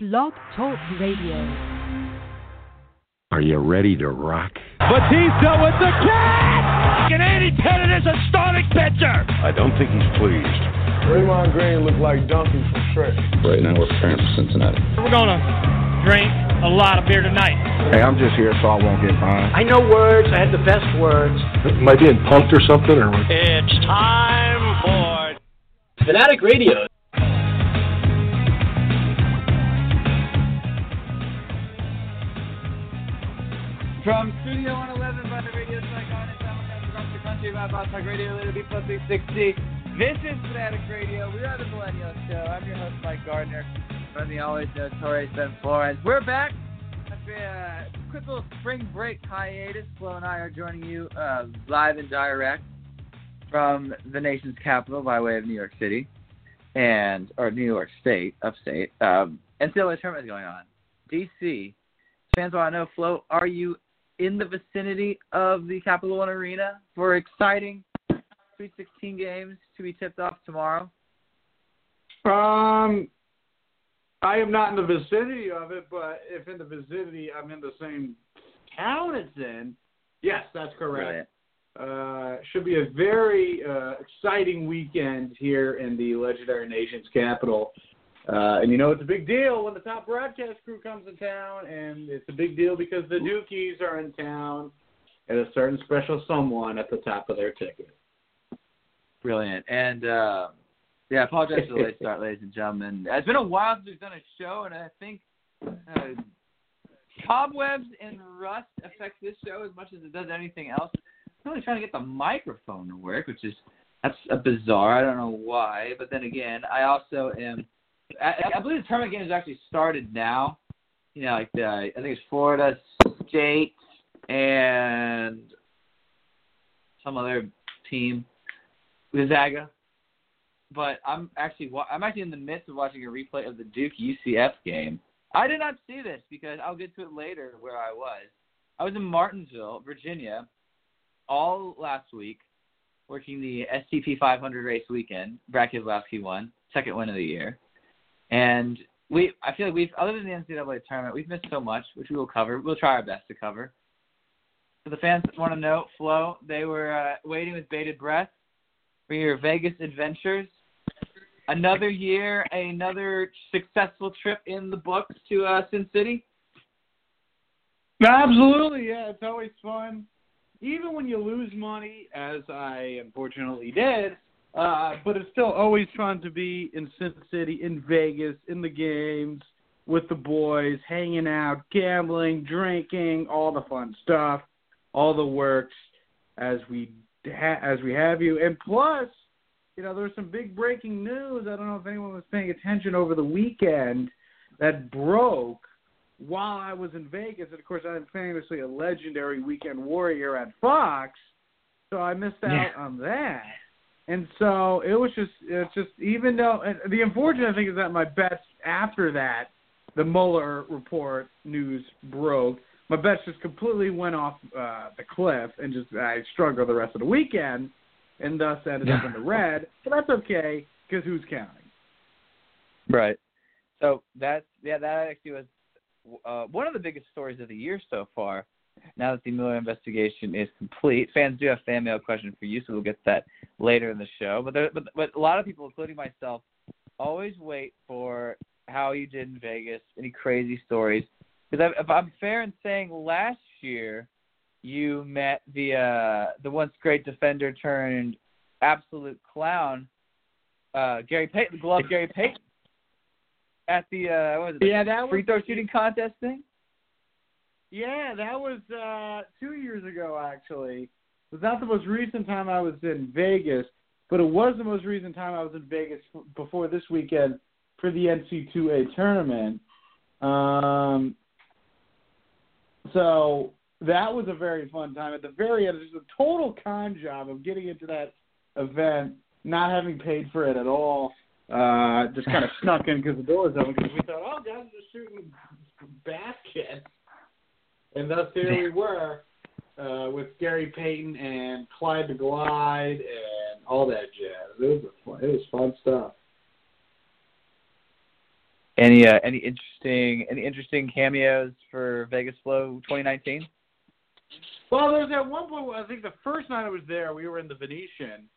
Blog Talk Radio. Are you ready to rock? Batista with the catch! And Andy Pettit is a starting pitcher! I don't think he's pleased. Raymond Green looked like Duncan from Shrek. Right now we're preparing for Cincinnati. We're going to drink a lot of beer tonight. Hey, I'm just here so I won't get fined. I know words. I had the best words. Am I being punked or something? Or what? It's time for Fanatic Radio. From Studio 111 by the Radio Psychon and simulcast across the country by Boss Talk Radio, Little B Plus 360. This is Fanatic Radio. We are the Millennial Show. I'm your host, Mike Gardner, from the always notorious Ben Flores. We're back after a quick little spring break hiatus. Flo and I are joining you live and direct from the nation's capital by way of New York City or New York State, upstate. NCAA tournament is going on. D.C. Fans want to know, Flo, are you in the vicinity of the Capital One Arena for exciting Sweet 16 games to be tipped off tomorrow? I am not in the vicinity of it, but if in the vicinity, I'm in the same town it's in. Yes, that's correct. Should be a very exciting weekend here in the legendary nation's capital. And, you know, it's a big deal when the top broadcast crew comes to town, and it's a big deal because the Dukies are in town and a certain special someone at the top of their ticket. Brilliant. And, I apologize for the late start, ladies and gentlemen. It's been a while since we've done a show, and I think cobwebs and rust affect this show as much as it does anything else. I'm really trying to get the microphone to work, which is bizarre. I don't know why. But then again, I also am – I believe the tournament game has actually started now. You know, like I think it's Florida State and some other team, Gonzaga. But I'm actually in the midst of watching a replay of the Duke-UCF game. I did not see this because I'll get to it later where I was. I was in Martinsville, Virginia, all last week, working the STP 500 race weekend. Brad Keselowski won, second win of the year. And I feel like other than the NCAA tournament, we've missed so much, which we will cover. We'll try our best to cover. For the fans that want to know, Flo, they were waiting with bated breath for your Vegas adventures. Another year, another successful trip in the books to Sin City? Absolutely, yeah. It's always fun. Even when you lose money, as I unfortunately did, but it's still always fun to be in Sin City, in Vegas, in the games, with the boys, hanging out, gambling, drinking, all the fun stuff, all the works as we have you. And plus, you know, there's some big breaking news. I don't know if anyone was paying attention over the weekend that broke while I was in Vegas. And, of course, I'm famously a legendary weekend warrior at Fox, so I missed out on that. And so it was just even though – the unfortunate thing is that my bets after that, the Mueller report news broke, my bets just completely went off the cliff and I struggled the rest of the weekend and thus ended up in the red. But that's okay because who's counting? Right. So that actually was one of the biggest stories of the year so far. Now that the Mueller investigation is complete, fans do have fan mail question for you, so we'll get that later in the show. But a lot of people, including myself, always wait for how you did in Vegas, any crazy stories. Because if I'm fair in saying last year you met the once great defender turned absolute clown, Gary Payton, glove Gary Payton, at the free throw shooting contest thing. Yeah, that was 2 years ago, actually. It was not the most recent time I was in Vegas, but it was the most recent time I was in Vegas before this weekend for the NCAA tournament. So that was a very fun time. At the very end, it was a total con job of getting into that event, not having paid for it at all, just kind of snuck in because the door was open because we thought, oh, guys, just shooting baskets. And thus here we were with Gary Payton and Clyde the Glide and all that jazz. It was fun stuff. Any interesting cameos for Vegas Flow 2019? Well, there was at one point, I think the first night I was there, we were in the Venetian,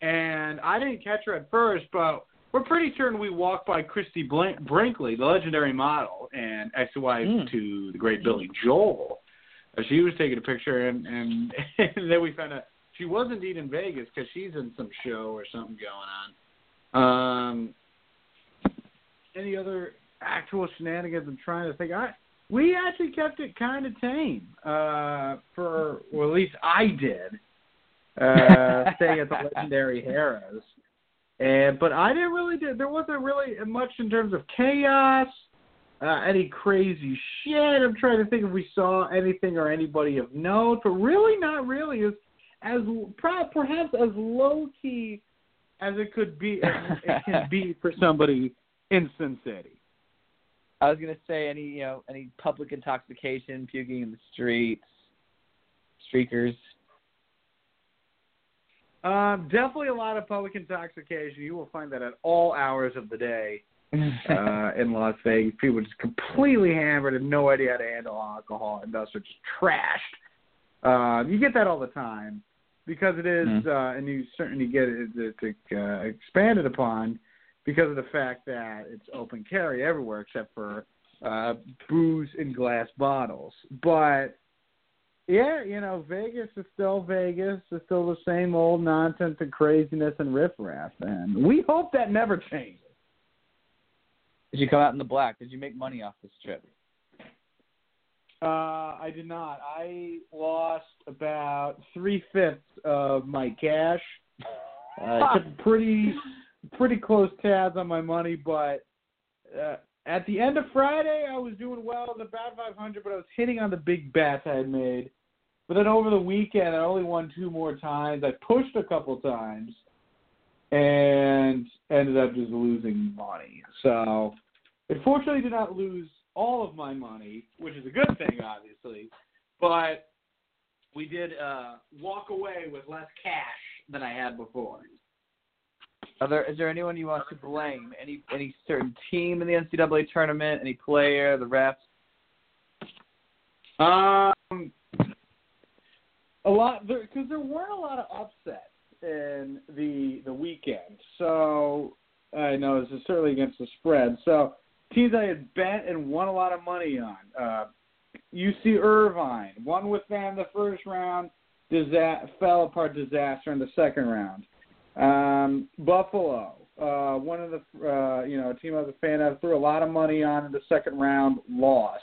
and I didn't catch her at first, but we're pretty certain we walked by Christy Brinkley, the legendary model and ex-wife to the great Billy Joel. She was taking a picture, and then we found out she was indeed in Vegas because she's in some show or something going on. Any other actual shenanigans? I'm trying to think. We actually kept it kind of tame, at least I did, staying at the legendary Harrah's. But I didn't really do. There wasn't really much in terms of chaos, any crazy shit. I'm trying to think if we saw anything or anybody of note, but really not really. Is as perhaps as low key as it could be. It can be for somebody in Sin City. I was gonna say any public intoxication, puking in the streets, streakers. Definitely a lot of public intoxication. You will find that at all hours of the day in Las Vegas. People are just completely hammered and no idea how to handle alcohol, and thus are just trashed. You get that all the time because it is, and you certainly get it expanded upon because of the fact that it's open carry everywhere except for booze in glass bottles. But yeah, Vegas is still Vegas. It's still the same old nonsense and craziness and riffraff, and we hope that never changes. Did you come out in the black? Did you make money off this trip? I did not. I lost about 3/5 of my cash. I took pretty close tabs on my money, but at the end of Friday, I was doing well. It was about 500, but I was hitting on the big bets I had made. But then over the weekend, I only won 2 more times. I pushed a couple times and ended up just losing money. So, unfortunately, did not lose all of my money, which is a good thing, obviously. But we did walk away with less cash than I had before. Is there anyone you want to blame? Any certain team in the NCAA tournament? Any player? The refs? A lot, because there weren't a lot of upsets in the weekend. So I know this is certainly against the spread. So teams I had bet and won a lot of money on. UC Irvine won with them the first round. Fell apart disaster in the second round. Buffalo, one of the a team I was a fan of, threw a lot of money on in the second round, lost.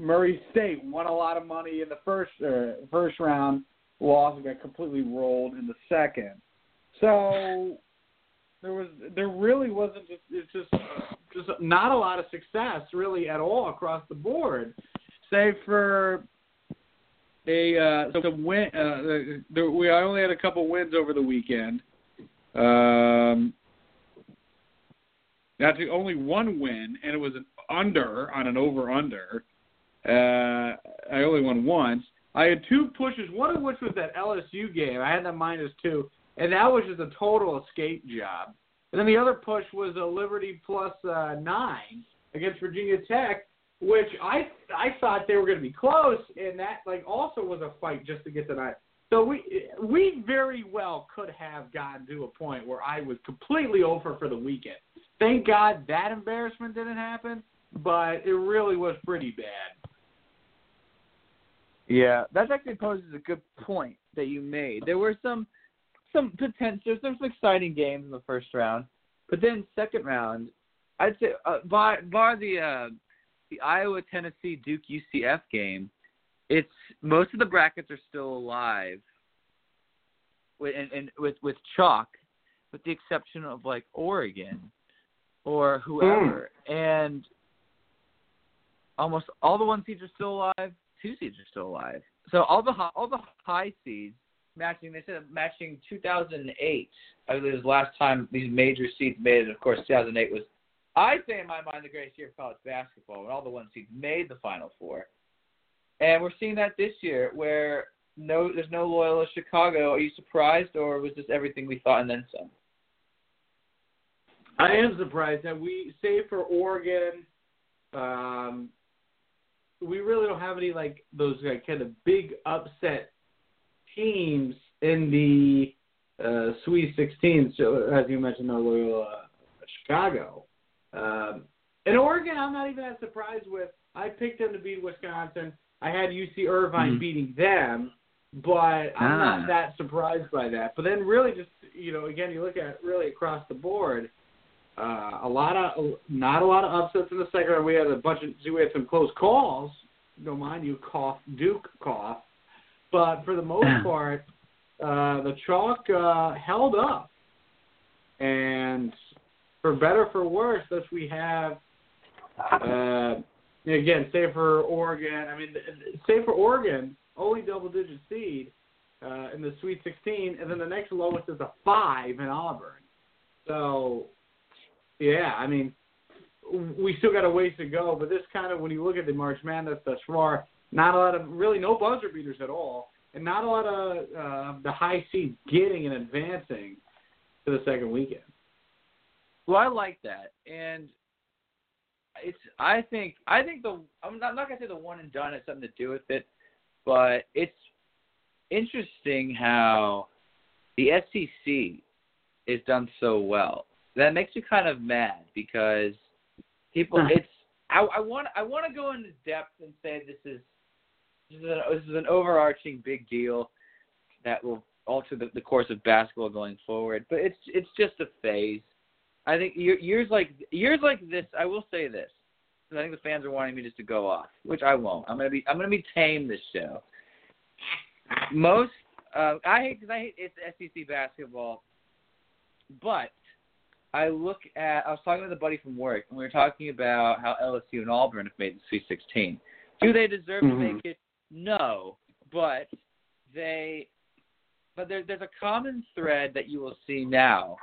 Murray State won a lot of money in the first round, lost, and got completely rolled in the second. So there really wasn't. It's just not a lot of success really at all across the board, save for. I only had a couple wins over the weekend. Actually, only one win, and it was an under on an over-under. I only won once. I had 2 pushes, one of which was that LSU game. I had that -2, and that was just a total escape job. And then the other push was a Liberty plus 9 against Virginia Tech, which I thought they were going to be close, and that also was a fight just to get to 9. So we very well could have gotten to a point where I was completely over for the weekend. Thank God that embarrassment didn't happen, but it really was pretty bad. Yeah, that actually poses a good point that you made. There were some potential, there's some exciting games in the first round, but then second round, I'd say by the Iowa, Tennessee, Duke-UCF game, it's most of the brackets are still alive with chalk, with the exception of Oregon or whoever. And almost all the 1 seeds are still alive, 2 seeds are still alive. So all the high seeds matching, they said matching 2008. I believe it was the last time these major seeds made it. And of course, 2008 was, I say in my mind, the greatest year of college basketball when all the 1 seeds made the Final Four. And we're seeing that this year where there's no Loyola Chicago. Are you surprised, or was this everything we thought and then some? I am surprised that we, save for Oregon, we really don't have any like those like, kind of big upset teams in the Sweet 16. So as you mentioned, Chicago and Oregon, I'm not even as surprised with. I picked them to beat Wisconsin. I had UC Irvine beating them, but I'm not that surprised by that. But then really just, you know, again, you look at it really across the board. Not a lot of upsets in the second round. We had a bunch of, we had some close calls. Don't mind you, Duke cough. But for the most part, the chalk held up. And for better for worse, thus we have, again, save for Oregon. I mean, save for Oregon, only double-digit seed in the Sweet 16. And then the next lowest is a 5 in Auburn. So... yeah, I mean, we still got a ways to go, but this kind of, when you look at the March Madness thus far, not a lot of, really no buzzer beaters at all, and not a lot of the high seed getting and advancing to the second weekend. Well, I like that, and it's, I think I'm not going to say the one and done has something to do with it, but it's interesting how the SEC has done so well. That makes you kind of mad because people. I want to go into depth and say this is an overarching big deal that will alter the course of basketball going forward. But it's just a phase. I think years like this. I will say this. I think the fans are wanting me just to go off, which I won't. I'm gonna be tame this show. Most I hate it's SEC basketball, but. I was talking with a buddy from work, and we were talking about how LSU and Auburn have made the Sweet 16. Do they deserve to make it? No, but there's a common thread that you will see now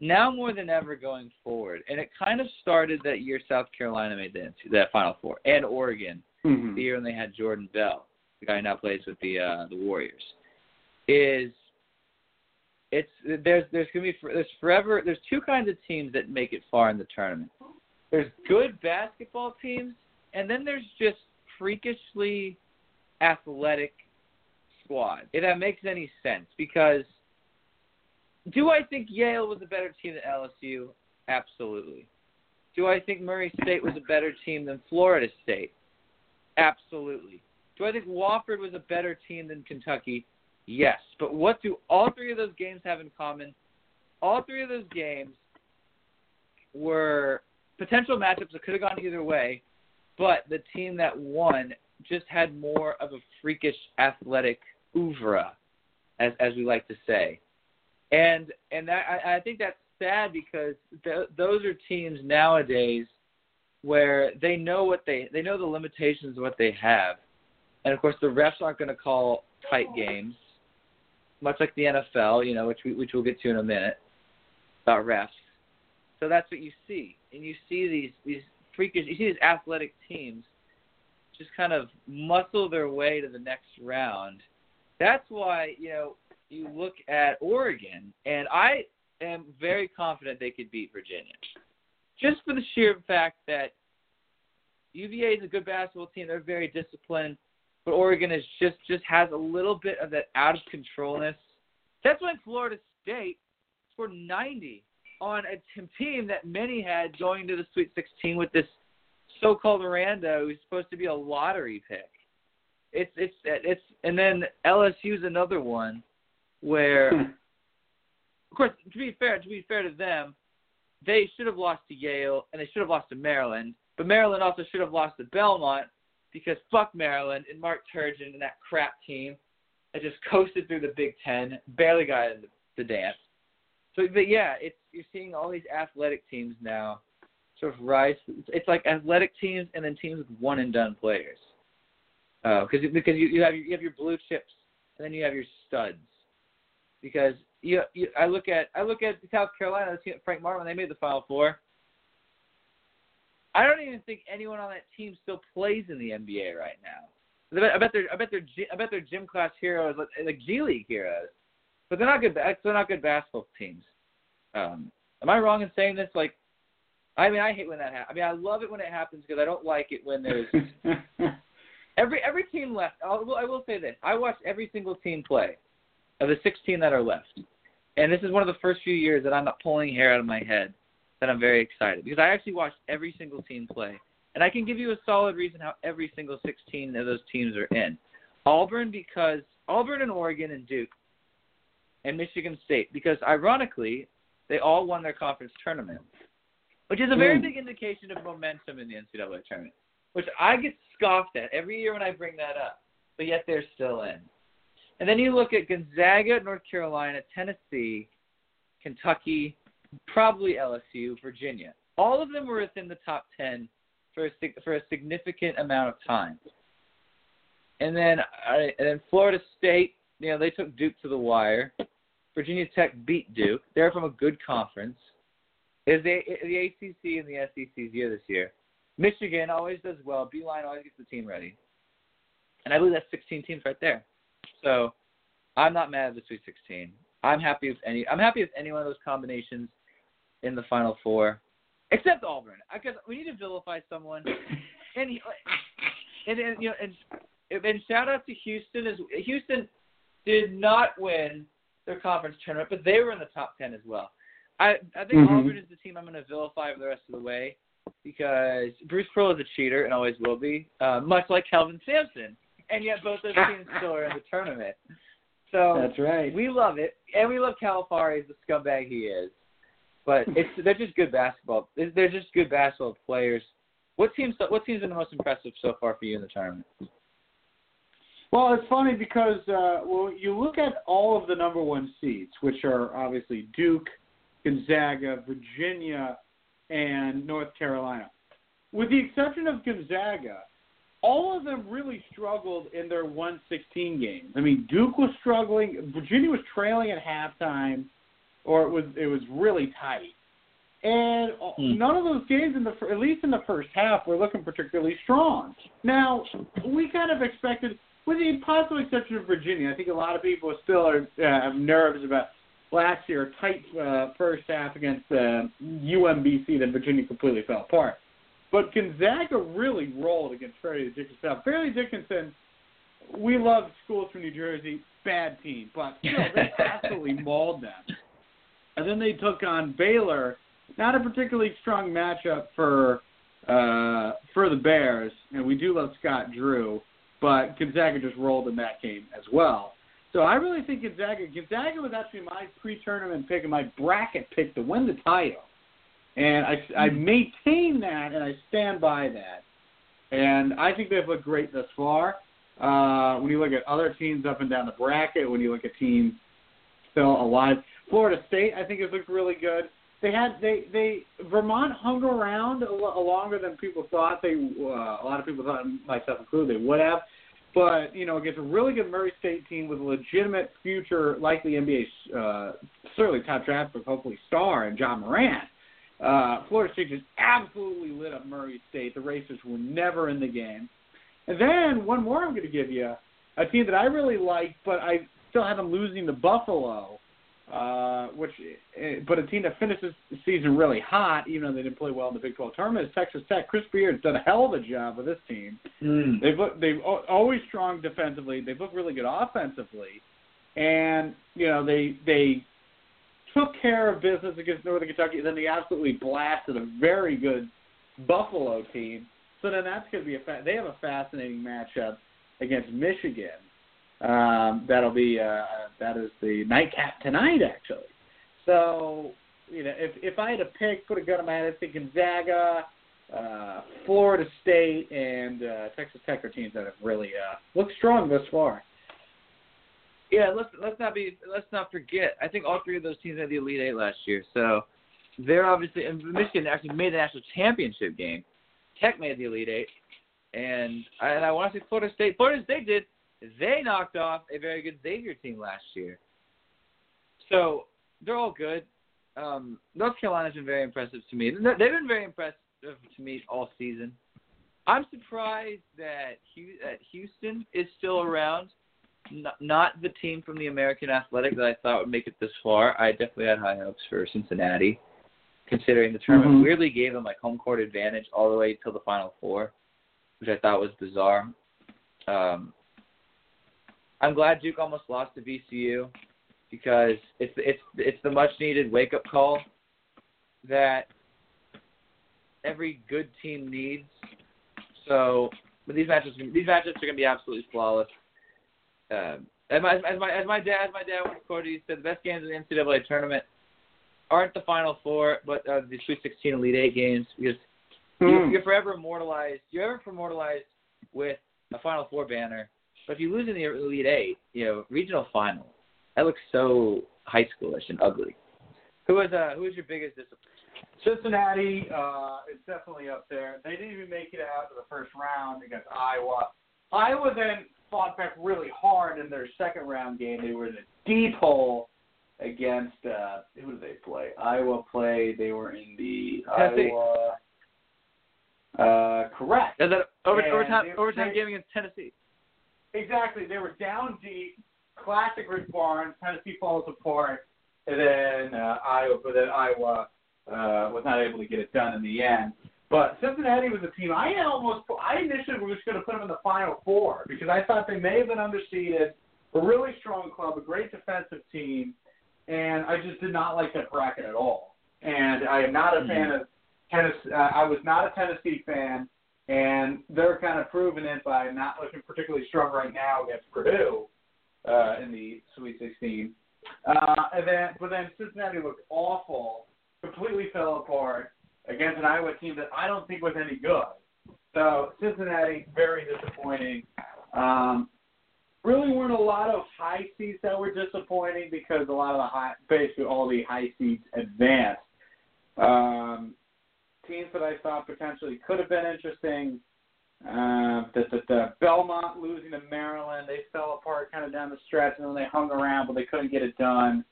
more than ever going forward, and it kind of started that year South Carolina made that Final Four, and Oregon the year when they had Jordan Bell, the guy who now plays with the Warriors, There's two kinds of teams that make it far in the tournament. There's good basketball teams, and then there's just freakishly athletic squads. If that makes any sense, because do I think Yale was a better team than LSU? Absolutely. Do I think Murray State was a better team than Florida State? Absolutely. Do I think Wofford was a better team than Kentucky? Yes, but what do all three of those games have in common? All three of those games were potential matchups that could have gone either way, but the team that won just had more of a freakish athletic oeuvre, as we like to say. And that, I think that's sad because those are teams nowadays where they know the limitations of what they have. And, of course, the refs aren't going to call tight games. Much like the NFL, you know, which we'll get to in a minute, about refs. So that's what you see, and you see these freakish, you see these athletic teams just kind of muscle their way to the next round. That's why, you know, you look at Oregon, and I am very confident they could beat Virginia, just for the sheer fact that UVA is a good basketball team. They're very disciplined. But Oregon is just has a little bit of that out of controlness. That's when Florida State scored 90 on a team that many had going to the Sweet 16 with this so-called Miranda, who's supposed to be a lottery pick. It's and then LSU's another one where, of course, to be fair to them, they should have lost to Yale and they should have lost to Maryland, but Maryland also should have lost to Belmont. Because fuck Maryland and Mark Turgeon and that crap team that just coasted through the Big Ten, barely got in the dance. So, but yeah, you're seeing all these athletic teams now sort of rise. It's like athletic teams and then teams with one and done players. Because you have your blue chips and then you have your studs. Because I look at South Carolina, the team at Frank Martin, they made the Final Four. I don't even think anyone on that team still plays in the NBA right now. I bet their gym class heroes like G League heroes, but they're not good. They're not good basketball teams. Am I wrong in saying this? Like, I mean, I hate when that happens. I mean, I love it when it happens because I don't like it when there's every team left. I will say this: I watched every single team play of the 16 that are left, and this is one of the first few years that I'm not pulling hair out of my head that I'm very excited because I actually watched every single team play, and I can give you a solid reason how every single 16 of those teams are in. Auburn, because Auburn and Oregon and Duke and Michigan State, because ironically they all won their conference tournament, which is a very big indication of momentum in the NCAA tournament, which I get scoffed at every year when I bring that up, but yet they're still in. And then you look at Gonzaga, North Carolina, Tennessee, Kentucky, probably LSU, Virginia. All of them were within the top 10 for a significant amount of time. And then Florida State, you know, they took Duke to the wire. Virginia Tech beat Duke. They're from a good conference. Is the ACC and the SEC's year this year. Michigan always does well. Beeline always gets the team ready. And I believe that's 16 teams right there. So I'm not mad at the Sweet 16. I'm happy with any one of those combinations in the Final Four, except Auburn. Because we need to vilify someone. And you know, and shout out to Houston. Houston did not win their conference tournament, but they were in the top 10 as well. I think Auburn is the team I'm going to vilify for the rest of the way because Bruce Pearl is a cheater and always will be, much like Kelvin Sampson. And yet both those teams still are in the tournament. So that's right. We love it, and we love Calipari as the scumbag he is. But they're just good basketball. They're just good basketball players. What team's been the most impressive so far for you in the tournament? Well, it's funny because you look at all of the number one seeds, which are obviously Duke, Gonzaga, Virginia, and North Carolina. With the exception of Gonzaga, all of them really struggled in their 1-16 games. I mean, Duke was struggling. Virginia was trailing at halftime, or it was really tight. And none of those games, at least in the first half, were looking particularly strong. Now, we kind of expected, with the possible exception of Virginia, I think a lot of people still have nerves about last year, tight first half against UMBC, then Virginia completely fell apart. But Gonzaga really rolled against Fairleigh Dickinson. Now, Fairleigh Dickinson, we love schools from New Jersey, bad team, but you know, they absolutely mauled them. And then they took on Baylor, not a particularly strong matchup for the Bears, and we do love Scott Drew, but Gonzaga just rolled in that game as well. So I really think Gonzaga was actually my pre-tournament pick and my bracket pick to win the title. And I maintain that, and I stand by that. And I think they've looked great thus far. When you look at other teams up and down the bracket, when you look at teams still alive, Florida State I think has looked really good. Vermont hung around a lot longer than people thought. A lot of people thought, myself included, they would have. But you know, against a really good Murray State team with a legitimate future, likely NBA, certainly top draft, but hopefully star, and John Morant. Florida State just absolutely lit up Murray State. The Racers were never in the game. And then one more I'm going to give you, a team that I really like, but I still have them losing to Buffalo, but a team that finishes the season really hot, even though they didn't play well in the Big 12 tournament, is Texas Tech. Chris Beard's done a hell of a job with this team. They've always strong defensively. They've looked really good offensively. And, you know, they took care of business against Northern Kentucky, and then they absolutely blasted a very good Buffalo team. So then that's going to be they have a fascinating matchup against Michigan. That is the nightcap tonight, actually. So you know, if I had to pick, put a gun in my head, I'd say Gonzaga, Florida State, and Texas Tech are teams that have really looked strong thus far. Yeah, let's not forget. I think all three of those teams had the Elite Eight last year, so they're obviously. And Michigan actually made the national championship game. Tech made the Elite Eight, and I want to say Florida State. Florida State did. They knocked off a very good Xavier team last year, so they're all good. North Carolina's been very impressive to me. They've been very impressive to me all season. I'm surprised that Houston is still around. Not the team from the American Athletic that I thought would make it this far. I definitely had high hopes for Cincinnati. considering the tournament weirdly gave them like home court advantage all the way till the Final Four, which I thought was bizarre. I'm glad Duke almost lost to VCU because it's the much needed wake up call that every good team needs. So, but these matchups are going to be absolutely flawless. As my dad once quoted, he said the best games in the NCAA tournament aren't the Final Four, but the Sweet 16, Elite Eight games, because you're forever immortalized. You're ever immortalized with a Final Four banner. But if you lose in the Elite Eight, regional final, that looks so high schoolish and ugly. Who was your biggest disappointment? Cincinnati is definitely up there. They didn't even make it out to the first round against Iowa. Iowa then fought back really hard in their second round game. They were in a deep hole against who did they play? Iowa played. They were in the Tennessee. Iowa. Correct. Is that overtime game against Tennessee? Exactly. They were down deep. Classic Rick Barnes. Tennessee falls apart, and then Iowa was not able to get it done in the end. But Cincinnati was a team I initially was going to put them in the Final Four because I thought they may have been underseeded. A really strong club, a great defensive team, and I just did not like that bracket at all. And I am not a fan of Tennessee. I was not a Tennessee fan, and they're kind of proving it by not looking particularly strong right now against Purdue in the Sweet 16. But then Cincinnati looked awful, completely fell apart against an Iowa team that I don't think was any good. So Cincinnati, very disappointing. Really weren't a lot of high seeds that were disappointing because a lot of basically all the high seeds advanced. Teams that I thought potentially could have been interesting. The Belmont losing to Maryland, they fell apart kind of down the stretch, and then they hung around, but they couldn't get it done.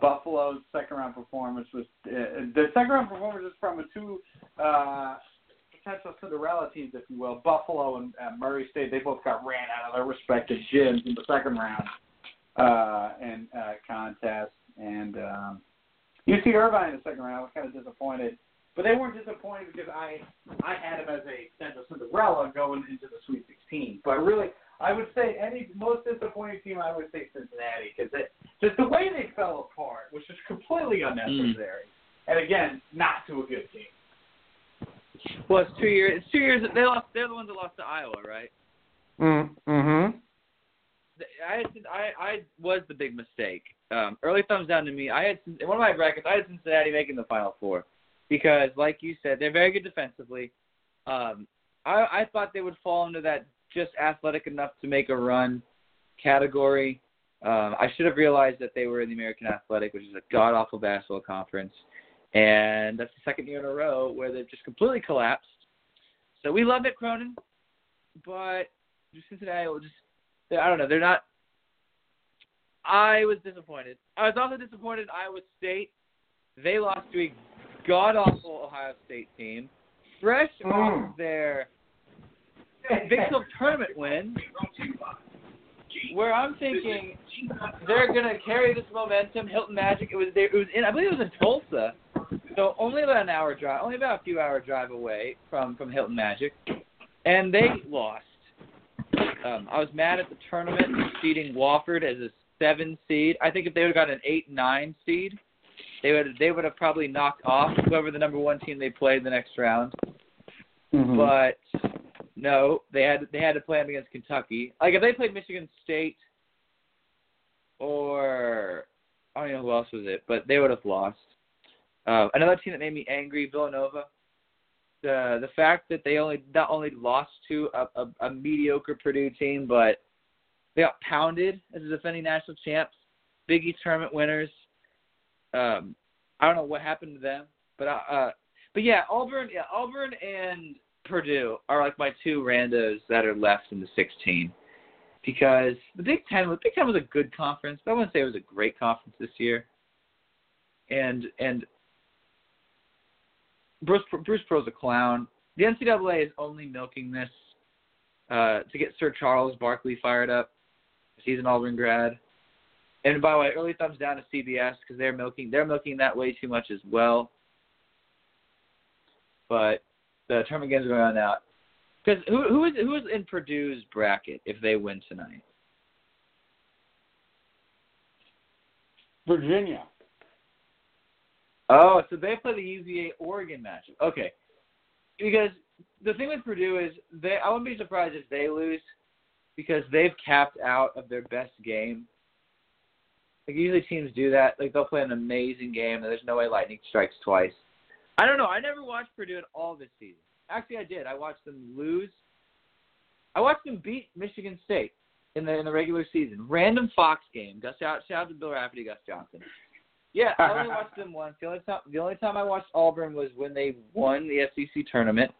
Buffalo's second-round performance was from two potential Cinderella teams, if you will. Buffalo and Murray State, they both got ran out of their respective gyms in the second round contest. And UC Irvine in the second round, I was kind of disappointed. But they weren't disappointed because I had them as a potential Cinderella going into the Sweet 16. But really, I would say most disappointing team, I would say Cincinnati, because just the way they fell apart was just completely unnecessary. And again, not to a good team. Well, it's 2 years. It's 2 years. They're the ones that lost to Iowa, right? Mm-hmm. I was the big mistake. Early thumbs down to me. In one of my brackets, I had Cincinnati making the Final Four because, like you said, they're very good defensively. I thought they would fall into that just athletic enough to make a run category. I should have realized that they were in the American Athletic, which is a god-awful basketball conference. And that's the second year in a row where they've just completely collapsed. So we love it, Cronin, but Cincinnati will I don't know. They're not – I was disappointed. I was also disappointed in Iowa State. They lost to a god-awful Ohio State team. Fresh off their Big 12 tournament win, where I'm thinking they're going to carry this momentum. Hilton Magic, I believe it was in Tulsa. So only about a few hour drive away from Hilton Magic, and they lost. I was mad at the tournament seeding Wofford as a 7 seed. I think if they would have gotten an 8-9 seed, they would have probably knocked off whoever the number 1 team they played the next round. Mm-hmm. But no, they had to play them against Kentucky. Like if they played Michigan State or I don't even know who else was it, but they would have lost. Another team that made me angry, Villanova. The fact that they not only lost to a mediocre Purdue team, but they got pounded as the defending national champs, Big East tournament winners. I don't know what happened to them, but yeah, Auburn and Purdue are like my two randos that are left in the 16 because the Big Ten was a good conference, but I wouldn't say it was a great conference this year, and. Bruce Pearl's a clown. The NCAA is only milking this to get Sir Charles Barkley fired up. He's an Auburn grad. And by the way, early thumbs down to CBS because they're milking that way too much as well. But the tournament games are going on now. Because who is in Purdue's bracket if they win tonight? Virginia. Oh, so they play the UVA-Oregon matchup. Okay. Because the thing with Purdue is I wouldn't be surprised if they lose because they've capped out of their best game. Like, usually teams do that. Like, they'll play an amazing game, and there's no way lightning strikes twice. I don't know. I never watched Purdue at all this season. Actually, I did. I watched them lose. I watched them beat Michigan State in the regular season. Random Fox game. Shout out to Bill Rafferty, Gus Johnson. Yeah, I only watched them once. The only time I watched Auburn was when they won the SEC tournament,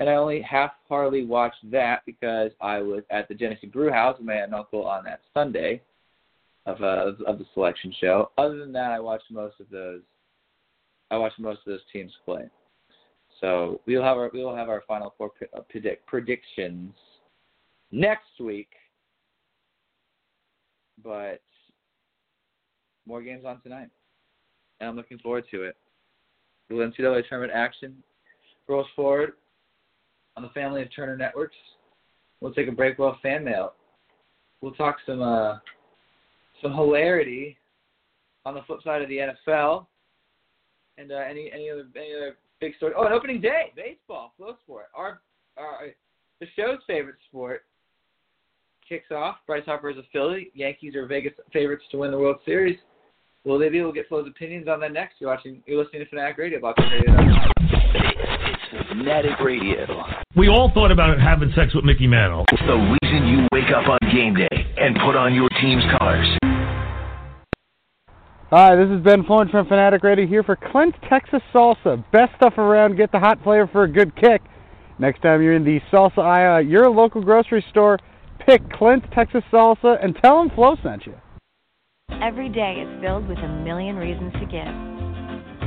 and I only half-heartedly watched that because I was at the Genesee Brewhouse with my aunt and uncle on that Sunday of the selection show. Other than that, I watched most of those teams play. So we'll have our Final Four predictions next week, but more games on tonight. And I'm looking forward to it. The NCAA tournament action rolls forward on the Family of Turner Networks. We'll take a break. We'll have fan mail. We'll talk some hilarity on the flip side of the NFL and any other big story. Oh, an opening day baseball, flow sport. Our the show's favorite sport kicks off. Bryce Harper is a Philly. Yankees are Vegas favorites to win the World Series. Will they be able to get Flo's opinions on that next? You're listening to Fanatic Radio. It's Fanatic Radio. We all thought about having sex with Mickey Mantle. It's the reason you wake up on game day and put on your team's colors. Hi, this is Ben Florence from Fanatic Radio here for Clint Texas Salsa. Best stuff around. Get the hot flavor for a good kick. Next time you're in the salsa aisle at your local grocery store, pick Clint Texas Salsa and tell them Flo sent you. Every day is filled with a million reasons to give.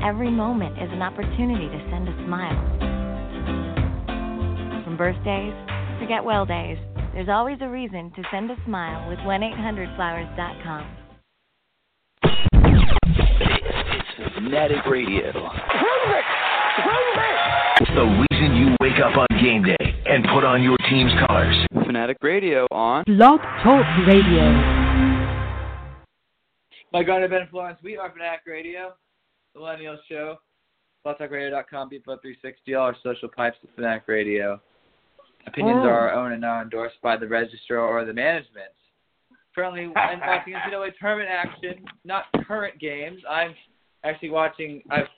Every moment is an opportunity to send a smile. From birthdays to get well days, there's always a reason to send a smile with 1-800-Flowers.com. It's Fanatic Radio. Prove it! It's the reason you wake up on game day and put on your team's colors. Fanatic Radio on Blog Talk Radio. Mike Gardner, Ben Florence, we are Fanatic Radio, the Millennial Show, blogtalkradio.com, beatbub360, all our social pipes to Fanatic Radio. Opinions are our own and not endorsed by the registrar or the management. Currently, I'm watching NCAA tournament action, not current games. I'm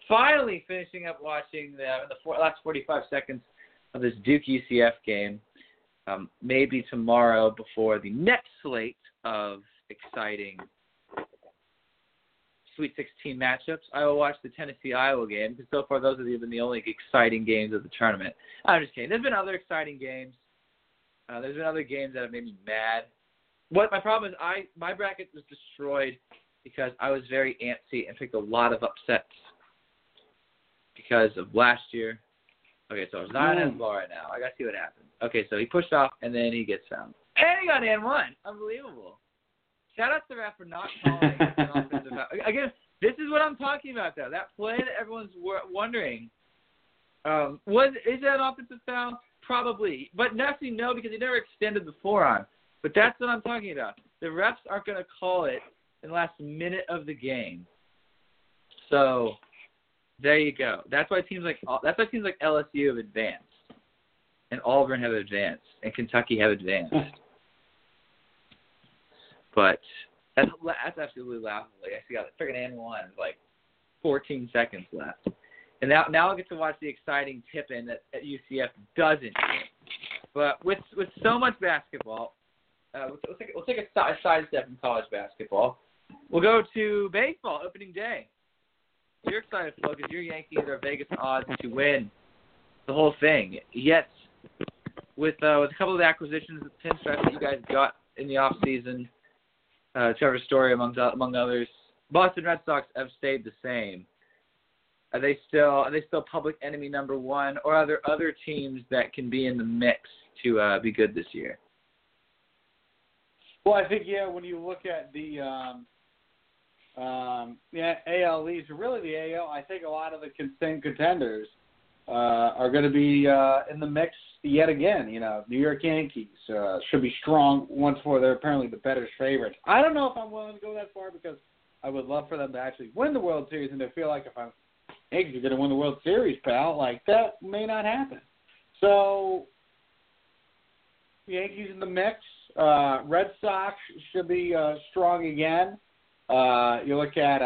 finally finishing up watching the last 45 seconds of this Duke-UCF game. Maybe tomorrow before the next slate of exciting Sweet 16 matchups, I will watch the Tennessee-Iowa game because so far those have been the only exciting games of the tournament. I'm just kidding. There's been other exciting games. There's been other games that have made me mad. My problem is my bracket was destroyed because I was very antsy and picked a lot of upsets because of last year. Okay, so it's not an N ball right now. I got to see what happens. Okay, so he pushed off, and then he gets fouled. And he got an N1. Unbelievable. Shout out to the ref for not calling an offensive foul. Again, this is what I'm talking about, though. That play that everyone's wondering, is that an offensive foul? Probably. But actually, no, because he never extended the forearm. But that's what I'm talking about. The refs aren't going to call it in the last minute of the game. So there you go. That's why teams like LSU have advanced, and Auburn have advanced, and Kentucky have advanced. But that's absolutely laughable. I still got a freaking N1 with like 14 seconds left, and now I get to watch the exciting tip-in that UCF doesn't. But with so much basketball, we'll take a sidestep in college basketball. We'll go to baseball opening day. You're excited, Flo, because your Yankees are Vegas odds to win the whole thing. Yet, with a couple of the acquisitions, the pinstripes that you guys got in the offseason, Trevor Story among others, Boston Red Sox have stayed the same. Are they still public enemy number one, or are there other teams that can be in the mix to be good this year? Well, I think, yeah, when you look at the AL East, really the AL, I think a lot of the contenders are going to be in the mix yet again. You know, New York Yankees should be strong once more. They're apparently the better favorites. I don't know if I'm willing to go that far because I would love for them to actually win the World Series, and they feel like if I'm Yankees, you're going to win the World Series, pal. Like, that may not happen. So, Yankees in the mix. Red Sox should be strong again. You look at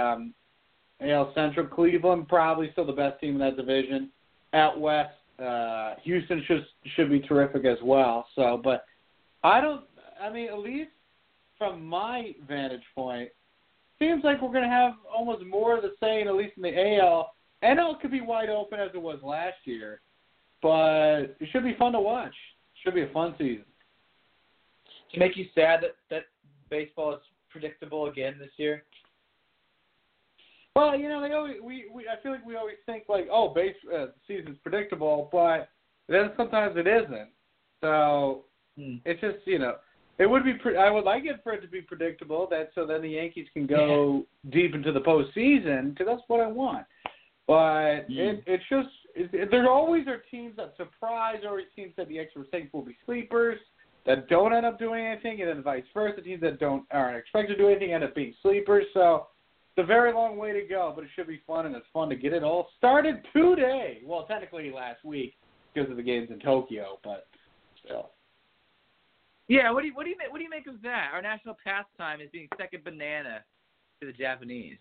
AL Central, Cleveland, probably still the best team in that division. Out West, Houston should be terrific as well. So, but at least from my vantage point, seems like we're going to have almost more of the same, at least in the AL. NL could be wide open as it was last year, but it should be fun to watch. Should be a fun season. To make you sad that baseball is predictable again this year? Well, you know, I feel like we always think like, oh, season's predictable, but then sometimes it isn't. So It's just, you know, it would be. I would like it for it to be predictable, so then the Yankees can go deep into the postseason, because that's what I want. But there always are teams that surprise, always teams that the experts think will be sleepers that don't end up doing anything, and then vice versa, teams that aren't expected to do anything end up being sleepers. So it's a very long way to go, but it should be fun, and it's fun to get it all started today. Well, technically last week because of the games in Tokyo, but still. Yeah, what do you make of that? Our national pastime is being second banana to the Japanese.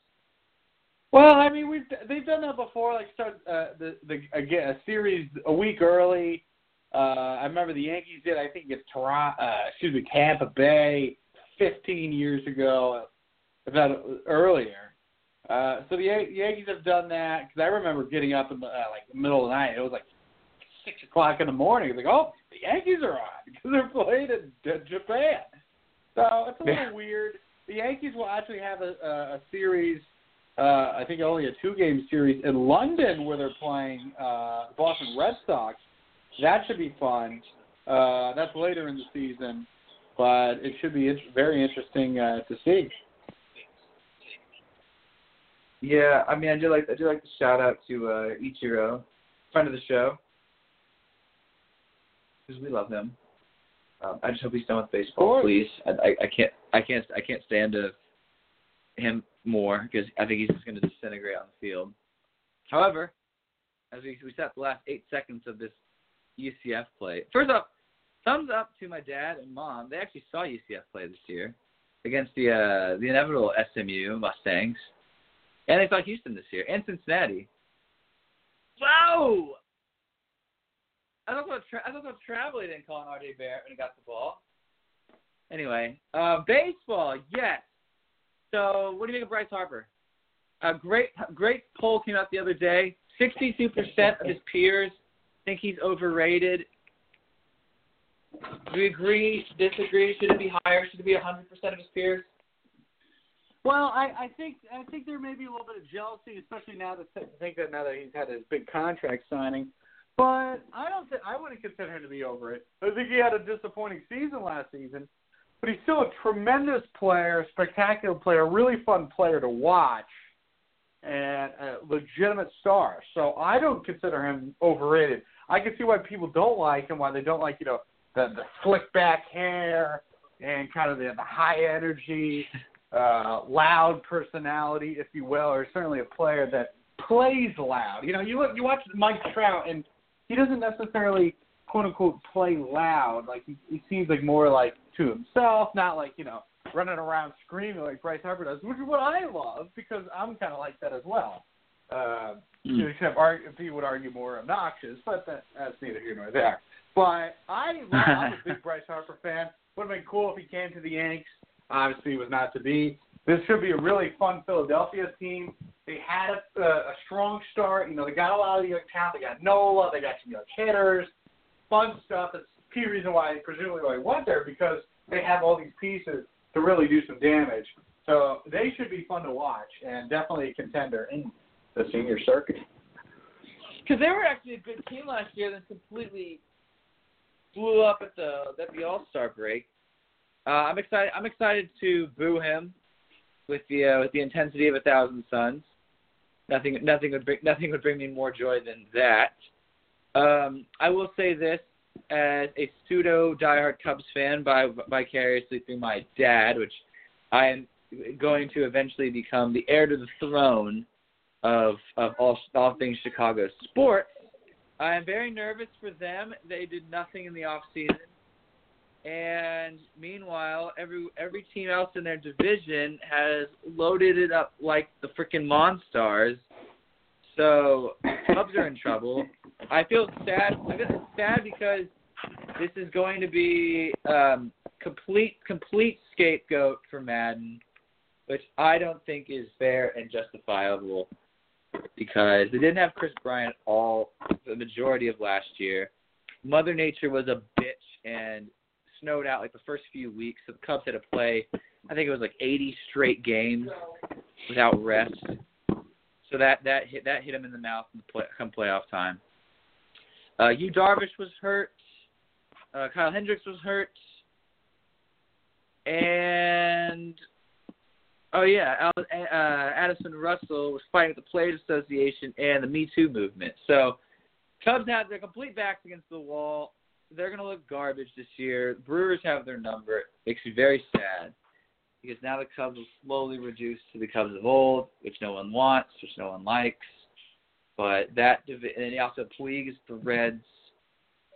Well, I mean, they've done that before, like start a series a week early. I remember the Yankees did, I think it's Tampa Bay 15 years ago, if not earlier. So the Yankees have done that, because I remember getting up in the middle of the night. It was like 6 o'clock in the morning. It's like, oh, the Yankees are on, because they're playing in Japan. So it's a little weird. The Yankees will actually have a series, I think only a 2-game series, in London where they're playing Boston Red Sox. That should be fun. That's later in the season, but it should be very interesting to see. Yeah, I mean, I do like to shout out to Ichiro, friend of the show, because we love him. I just hope he's done with baseball, please. I can't stand him more, because I think he's just going to disintegrate on the field. However, as we sat the last 8 seconds of this UCF play. First off, thumbs up to my dad and mom. They actually saw UCF play this year against the inevitable SMU Mustangs, and they saw Houston this year and Cincinnati. Wow! I thought Traveley didn't call an R.J. Barrett when he got the ball. Anyway, baseball, yes. So, what do you think of Bryce Harper? A great poll came out the other day. 62% of his peers think he's overrated. Do we agree, disagree? Should it be higher? Should it be 100% of his peers? Well, I think there may be a little bit of jealousy, especially now that he's had his big contract signing. But I wouldn't consider him to be over it. I think he had a disappointing season last season, but he's still a tremendous player, spectacular player, really fun player to watch, and a legitimate star. So I don't consider him overrated. I can see why people don't like him, why they don't like, you know, the slick back hair and kind of the high energy, loud personality, if you will, or certainly a player that plays loud. You know, you watch Mike Trout, and he doesn't necessarily, quote-unquote, play loud. Like, he seems like more like to himself, not like, you know, running around screaming like Bryce Harper does, which is what I love, because I'm kind of like that as well. Except people would argue more obnoxious, but that's neither here nor there. But I'm a big Bryce Harper fan. Would have been cool if he came to the Yanks. Obviously, it was not to be. This should be a really fun Philadelphia team. They had a strong start. You know, they got a lot of the young talent. They got Nola. They got some young hitters. Fun stuff. That's the key reason why, presumably, why he went there, because they have all these pieces to really do some damage. So they should be fun to watch, and definitely a contender in the senior circuit. Because they were actually a good team last year that completely blew up at the All-Star break. I'm excited. I'm excited to boo him with the intensity of 1,000 suns. Nothing would bring me more joy than that. I will say this as a pseudo diehard Cubs fan vicariously through my dad, which I am going to eventually become the heir to the throne of all things Chicago sports. I am very nervous for them. They did nothing in the off season. And meanwhile, every team else in their division has loaded it up like the freaking Monstars. So Cubs are in trouble. I feel sad because this is going to be complete scapegoat for Madden, which I don't think is fair and justifiable because they didn't have Chris Bryant the majority of last year. Mother Nature was a bitch and snowed out like the first few weeks. So the Cubs had to play, I think it was like 80 straight games without rest. So that hit him in the mouth come playoff time. Yu Darvish was hurt. Kyle Hendricks was hurt. And, Addison Russell was fighting with the Players Association and the Me Too movement. So Cubs have their complete backs against the wall. They're going to look garbage this year. Brewers have their number. It makes me very sad because now the Cubs will slowly reduce to the Cubs of old, which no one wants, which no one likes. But that – and also Puig is the Reds,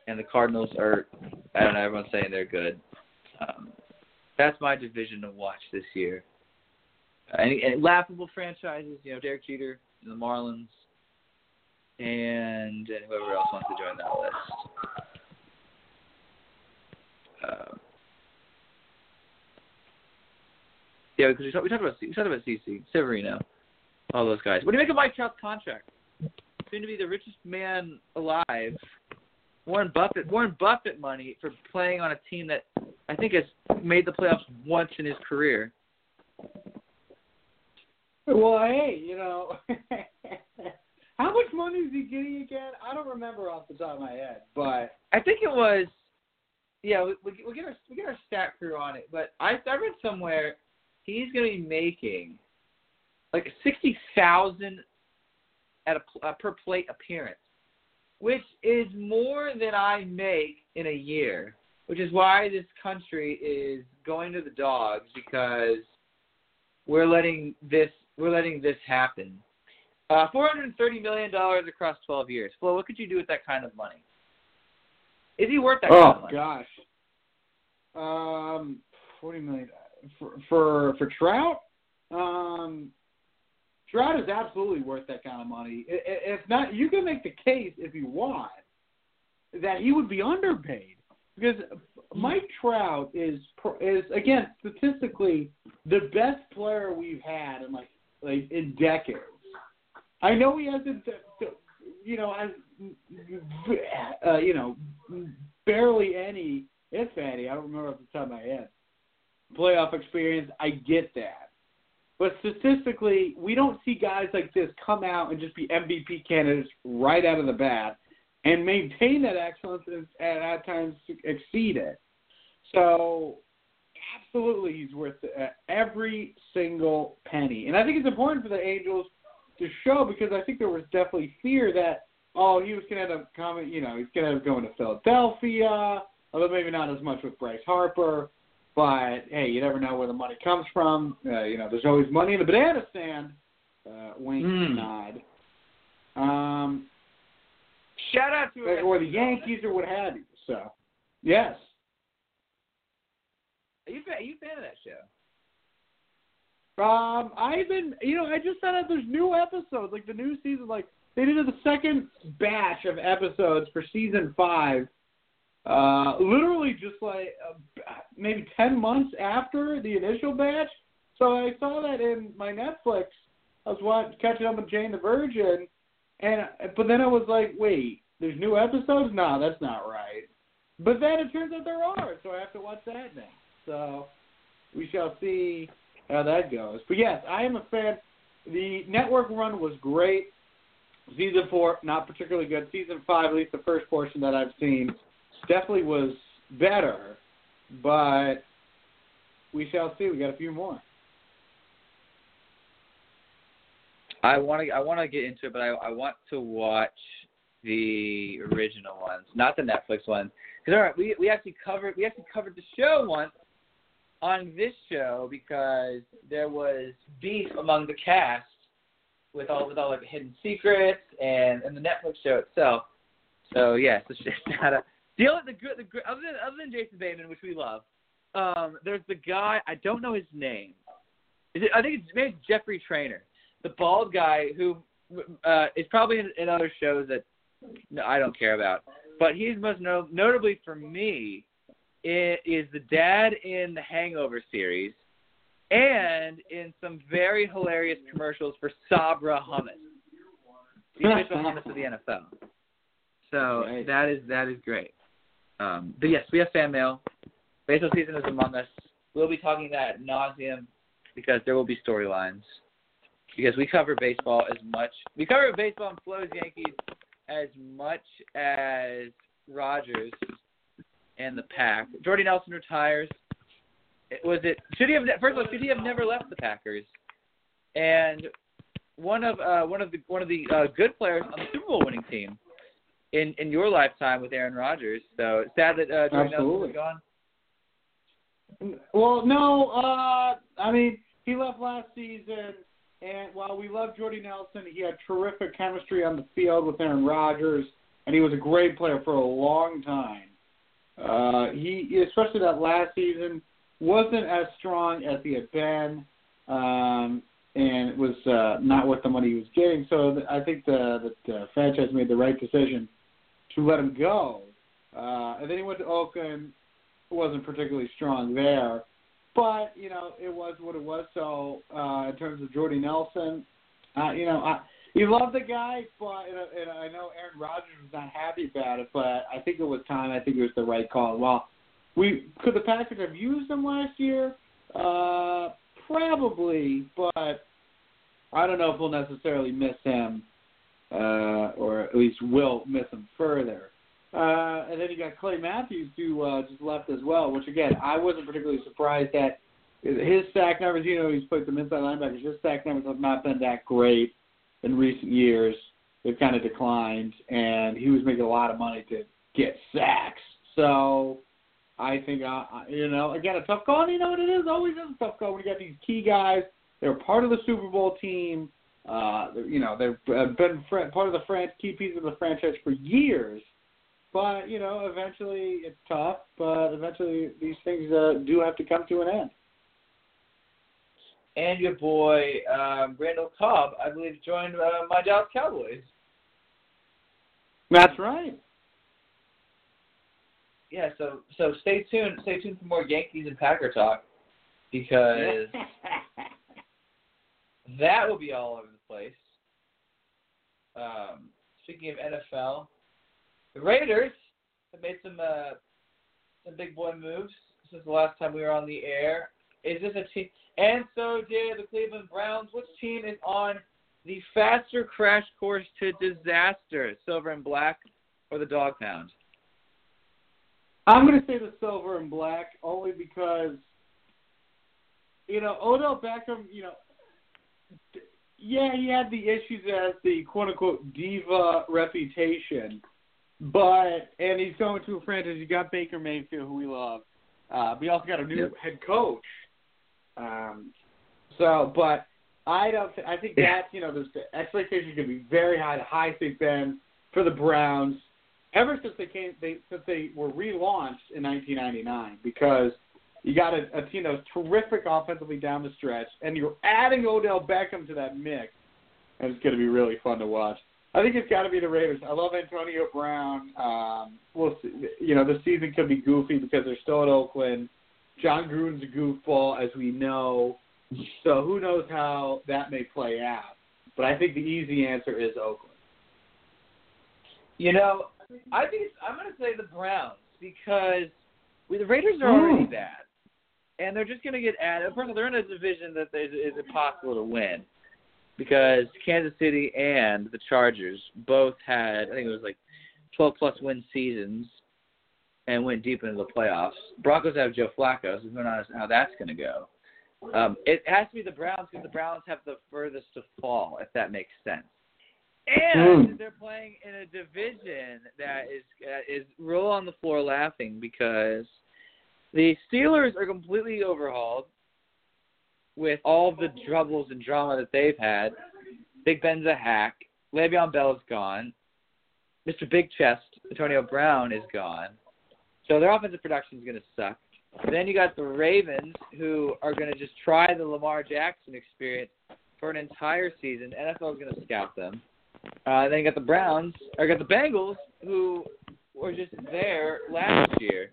and the Cardinals are – I don't know, everyone's saying they're good. That's my division to watch this year. And laughable franchises, Derek Jeter and the Marlins and whoever else wants to join that list. Because we talked about CC, Severino, all those guys. What do you make of Mike Trout's contract? Soon to be the richest man alive. Warren Buffett money for playing on a team that I think has made the playoffs once in his career. Well, hey, how much money is he getting again? I don't remember off the top of my head, but I think it was. Yeah, we'll get our stat crew on it, but I read somewhere he's going to be making like $60,000 per plate appearance, which is more than I make in a year, which is why this country is going to the dogs because we're letting this happen. $430 million across 12 years. Flo, what could you do with that kind of money? Is he worth that kind of money? Oh, gosh. $40 million. For Trout? Trout is absolutely worth that kind of money. If not, you can make the case, if you want, that he would be underpaid. Because Mike Trout is again, statistically, the best player we've had in like in decades. I know he hasn't... barely any, if any, I don't remember off the top of my head, playoff experience. I get that. But statistically, we don't see guys like this come out and just be MVP candidates right out of the bat and maintain that excellence and at times exceed it. So absolutely he's worth every single penny. And I think it's important for the Angels to show, because I think there was definitely fear that, he was going to end up coming, he's going to end up going to Philadelphia, although maybe not as much with Bryce Harper. But, hey, you never know where the money comes from. There's always money in the banana stand. Wink and nod. Shout out to him. Or the Yankees or what have you. So, yes. Are you a fan of that show? I've been, I just found out there's new episodes, like the new season, like they did the second batch of episodes for season 5, literally just like maybe 10 months after the initial batch. So I saw that in my Netflix. I was catching up with Jane the Virgin, but then I was like, wait, there's new episodes? No, that's not right. But then it turns out there are, so I have to watch that now. So we shall see how that goes. But yes, I am a fan. The network run was great. Season 4, not particularly good. Season 5, at least the first portion that I've seen, definitely was better. But we shall see. We got a few more. I want to get into it, but I want to watch the original ones, not the Netflix ones. Because we actually covered the show once on this show because there was beef among the cast with all like the hidden secrets and the Netflix show itself. So yes, it's just not a deal. The good other than Jason Bateman, which we love. There's the guy, I don't know his name. I think it's Jeffrey Traynor, the bald guy who is probably in other shows that I don't care about. But he's most notably for me is the dad in the Hangover series and in some very hilarious commercials for Sabra hummus, the official hummus of the NFL. So nice. that is great. But yes, we have fan mail. Baseball season is among us. We'll be talking that ad nauseum because there will be storylines. Because we cover baseball and Flo's Yankees as much as Rogers and the Pack. Jordy Nelson retires. Should he have never left the Packers? And one of the good players on the Super Bowl winning team in your lifetime with Aaron Rodgers. So it's sad that Jordy Nelson is gone. Well, no, he left last season, and while we love Jordy Nelson, he had terrific chemistry on the field with Aaron Rodgers, and he was a great player for a long time. He, especially that last season, wasn't as strong as he had been, and it was not worth the money he was getting, so I think the franchise made the right decision to let him go. And then he went to Oakland. Wasn't particularly strong there, but it was what it was. So in terms of Jordy Nelson, you love the guy, but and I know Aaron Rodgers was not happy about it, but I think it was time. I think it was the right call. Well, could the Packers have used him last year? Probably, but I don't know if we'll necessarily miss him, or at least we'll miss him further. And then you got Clay Matthews, who just left as well, which, again, I wasn't particularly surprised at. His sack numbers, he's played some inside linebackers. His sack numbers have not been that great in recent years. They've kind of declined, and he was making a lot of money to get sacks. So I think, again, a tough call. And you know what it is? Always is a tough call when you got these key guys. They're part of the Super Bowl team. They've been part of the key piece of the franchise for years. But, eventually it's tough, but eventually these things do have to come to an end. And your boy, Randall Cobb, I believe, joined my Dallas Cowboys. That's right. Yeah, so stay tuned. Stay tuned for more Yankees and Packer talk because that will be all over the place. Speaking of NFL... The Raiders have made some big boy moves since the last time we were on the air. Is this a team? And so did the Cleveland Browns. Which team is on the faster crash course to disaster, silver and black or the dog pound? I'm going to say the silver and black only because, Odell Beckham, he had the issues as the quote-unquote diva reputation. But, and he's going to a franchise. You got Baker Mayfield, who we love. We also got a new head coach. But I think that, the expectations could be very high, the highest they've been for the Browns ever since they were relaunched in 1999, because you got a team that was terrific offensively down the stretch, and you're adding Odell Beckham to that mix, and it's going to be really fun to watch. I think it's got to be the Raiders. I love Antonio Brown. We'll see. The season could be goofy because they're still at Oakland. John Gruden's a goofball, as we know. So who knows how that may play out. But I think the easy answer is Oakland. I'm going to say the Browns because the Raiders are already bad. And they're just going to get added. Of course, they're in a division that is impossible to win. Because Kansas City and the Chargers both had, I think it was like 12-plus win seasons and went deep into the playoffs. Broncos have Joe Flacco, so who knows how that's going to go. It has to be the Browns because the Browns have the furthest to fall, if that makes sense. And they're playing in a division that is roll on the floor laughing because the Steelers are completely overhauled with all the troubles and drama that they've had. Big Ben's a hack. Le'Veon Bell is gone. Mr. Big Chest, Antonio Brown, is gone. So their offensive production is going to suck. Then you got the Ravens, who are going to just try the Lamar Jackson experience for an entire season. NFL is going to scout them. Then you got the Browns, or you got the Bengals, who were just there last year.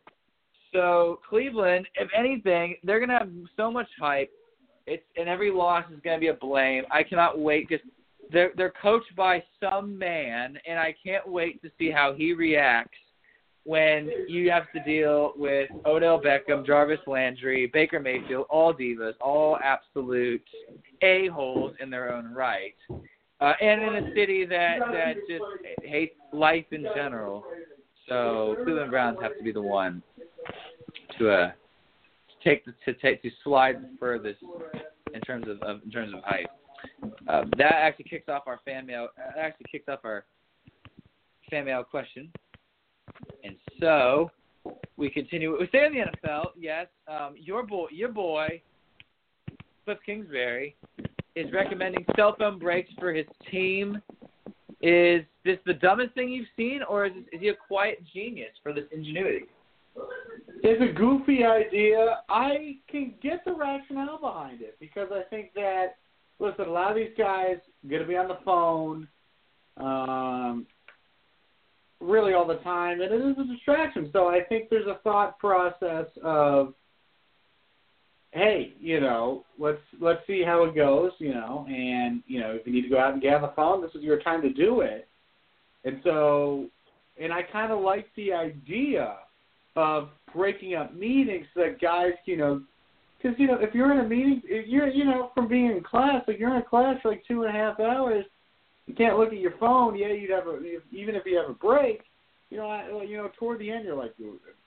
So Cleveland, if anything, they're going to have so much hype. And every loss is going to be a blame. I cannot wait because they're coached by some man, and I can't wait to see how he reacts when you have to deal with Odell Beckham, Jarvis Landry, Baker Mayfield, all divas, all absolute a-holes in their own right. And in a city that just hates life in general. So Cleveland Browns have to be the one to slide the furthest in terms of hype. That actually kicks off our fan mail. Question. And so we continue. We stay in the NFL. Yes, your boy, Cliff Kingsbury, is recommending cell phone breaks for his team. Is this the dumbest thing you've seen, or is he a quiet genius for this ingenuity? It's a goofy idea. I can get the rationale behind it because I think that, listen, a lot of these guys are going to be on the phone really all the time, and it is a distraction. So I think there's a thought process of, hey, let's see how it goes, and, if you need to go out and get on the phone, this is your time to do it. And so, and I kind of like the idea of breaking up meetings so that guys, because, if you're in a meeting, if you're, from being in class, like you're in a class for like 2.5 hours, you can't look at your phone. Yeah, even if you have a break, toward the end, you're like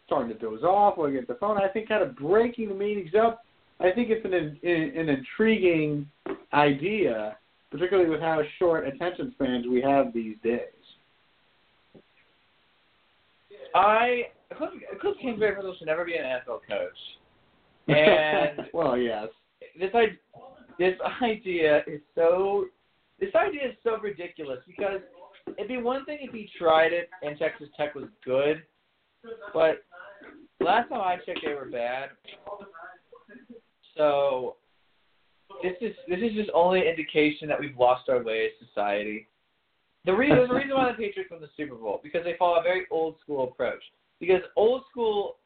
starting to doze off, looking at the phone. I think kind of breaking the meetings up, I think it's an intriguing idea, particularly with how short attention spans we have these days. Cliff Kingsbury should never be an NFL coach. And well, yes. This idea is so ridiculous because it'd be one thing if he tried it and Texas Tech was good, but last time I checked, they were bad. So this is just only an indication that we've lost our way as society. The reason why the Patriots won the Super Bowl because they follow a very old school approach. Because old school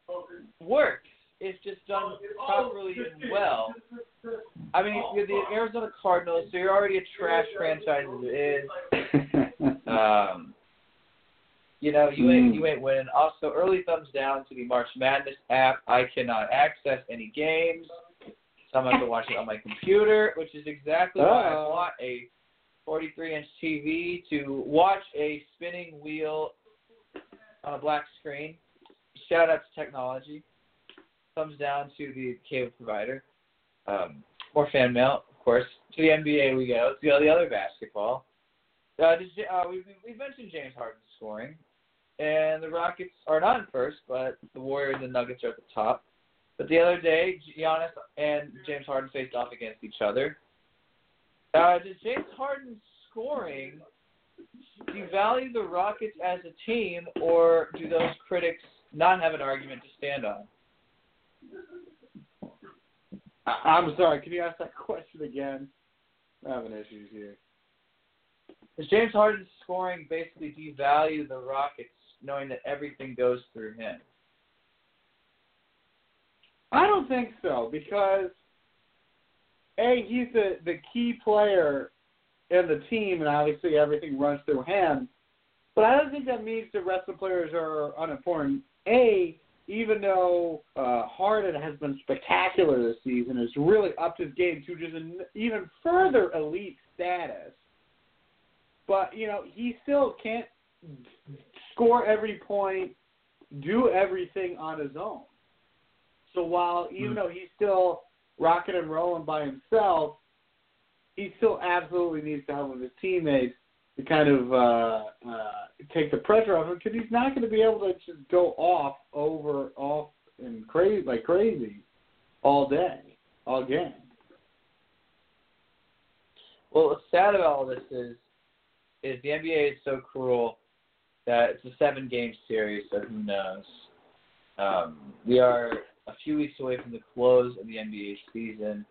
works. It's just done properly and well. I mean, you're the Arizona Cardinals, so you're already a trash franchise as it is. You ain't winning. Also, early thumbs down to the March Madness app. I cannot access any games. So I'm going to watch it on my computer, which is exactly why I bought a 43-inch TV to watch a spinning wheel on a black screen. Shout out to technology. Thumbs down to the cable provider. More fan mail, of course. To the NBA we go. To the other basketball. We've mentioned James Harden's scoring. And the Rockets are not in first, but the Warriors and Nuggets are at the top. But the other day, Giannis and James Harden faced off against each other. Does James Harden's scoring devalue the Rockets as a team, or do those critics not have an argument to stand on? I'm sorry, can you ask that question again? I'm having issues here. Does James Harden's scoring basically devalue the Rockets, knowing that everything goes through him? I don't think so, because A, he's the key player in the team, and obviously everything runs through him. But I don't think that means the rest of the players are unimportant. A, even though Harden has been spectacular this season, has really upped his game to just an even further elite status. But, he still can't score every point, do everything on his own. So while, even though he's still rocking and rolling by himself, he still absolutely needs the help of his teammates. to kind of take the pressure off him, because he's not going to be able to just go off and crazy like crazy all day, all game. Well, what's sad about all this is the NBA is so cruel that it's a 7-game series, so who knows? We are a few weeks away from the close of the NBA season.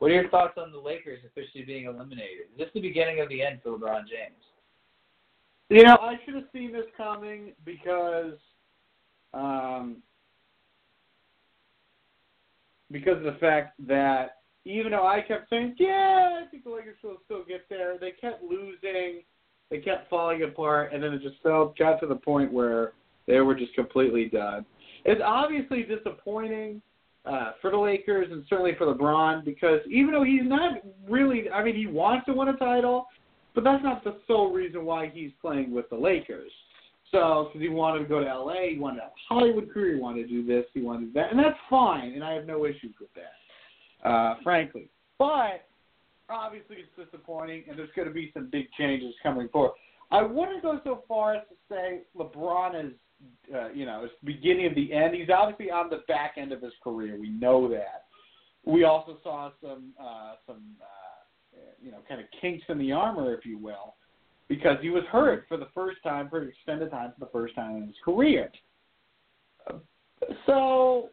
What are your thoughts on the Lakers officially being eliminated? Is this the beginning of the end for LeBron James? You know, I should have seen this coming because of the fact that even though I kept saying, yeah, I think the Lakers will still get there, they kept losing, they kept falling apart, and then it just got to the point where they were just completely done. It's obviously disappointing for the Lakers and certainly for LeBron, because even though he's not really, I mean, he wants to win a title, but that's not the sole reason why he's playing with the Lakers. So, because he wanted to go to L.A., he wanted to have a Hollywood career, he wanted to do this, he wanted to do that, and that's fine, and I have no issues with that, frankly. But, obviously, it's disappointing, and there's going to be some big changes coming forward. I wouldn't go so far as to say LeBron is, it's the beginning of the end. He's obviously on the back end of his career. We know that. We also saw some kind of kinks in the armor, if you will, because he was hurt for an extended time in his career. So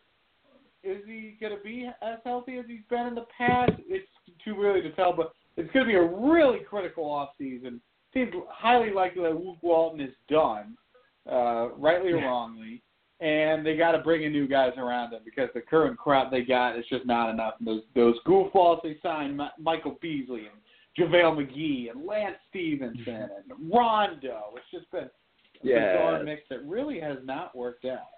is he going to be as healthy as he's been in the past? It's too early to tell, but it's going to be a really critical offseason. Seems highly likely that Luke Walton is done. Rightly or wrongly, and they got to bring in new guys around them because the current crop they got is just not enough. And those goofballs they signed, Michael Beasley and JaVale McGee and Lance Stevenson and Rondo, it's just been a bizarre mix that really has not worked out.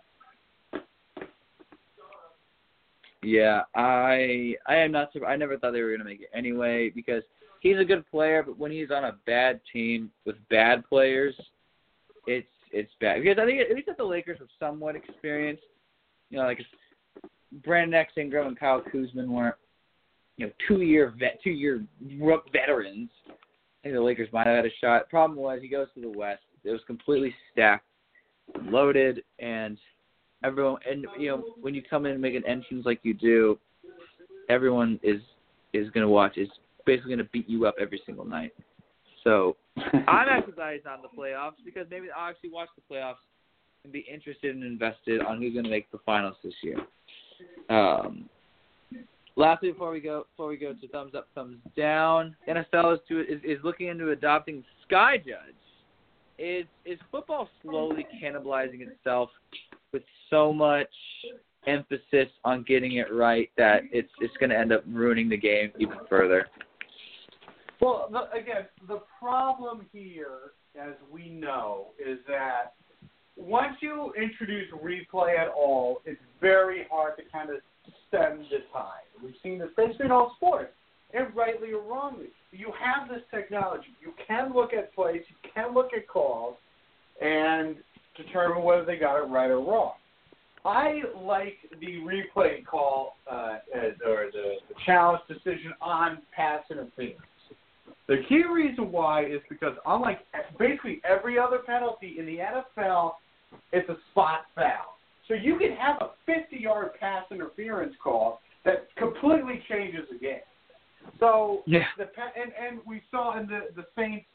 Yeah, I am not surprised. I never thought they were going to make it anyway, because he's a good player, but when he's on a bad team with bad players, it's bad, because I think at least that the Lakers have somewhat experienced, like Brandon X. Ingram and Kyle Kuzma weren't, 2-year veterans. I think the Lakers might have had a shot. Problem was, he goes to the West. It was completely stacked, loaded, and when you come in and make an entrance like you do, everyone is going to watch. It's basically going to beat you up every single night. So I'm actually glad he's not in the playoffs, because maybe I'll actually watch the playoffs and be interested and invested on who's going to make the finals this year. Lastly, before we go to thumbs up, thumbs down, NFL is looking into adopting Sky Judge. Is football slowly cannibalizing itself with so much emphasis on getting it right that it's going to end up ruining the game even further? Well, the problem here, as we know, is that once you introduce replay at all, it's very hard to kind of stem the tide. We've seen this basically in all sports, and rightly or wrongly. You have this technology. You can look at plays, you can look at calls, and determine whether they got it right or wrong. I like the replay call or the challenge decision on pass interference. The key reason why is because, unlike basically every other penalty in the NFL, it's a spot foul. So you can have a 50-yard pass interference call that completely changes the game. So and we saw in the Saints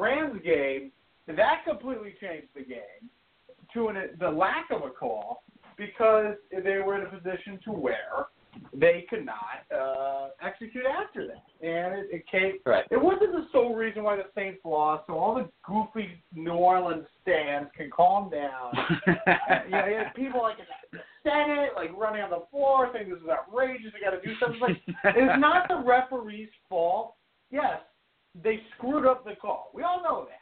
Rams game, that completely changed the game to the lack of a call, because they were in a position to where they could not execute after that. And it wasn't the sole reason why the Saints lost, so all the goofy New Orleans fans can calm down. You had people like in the Senate, like running on the floor, saying this is outrageous, they got to do something. Like, it's not the referee's fault. Yes, they screwed up the call. We all know that.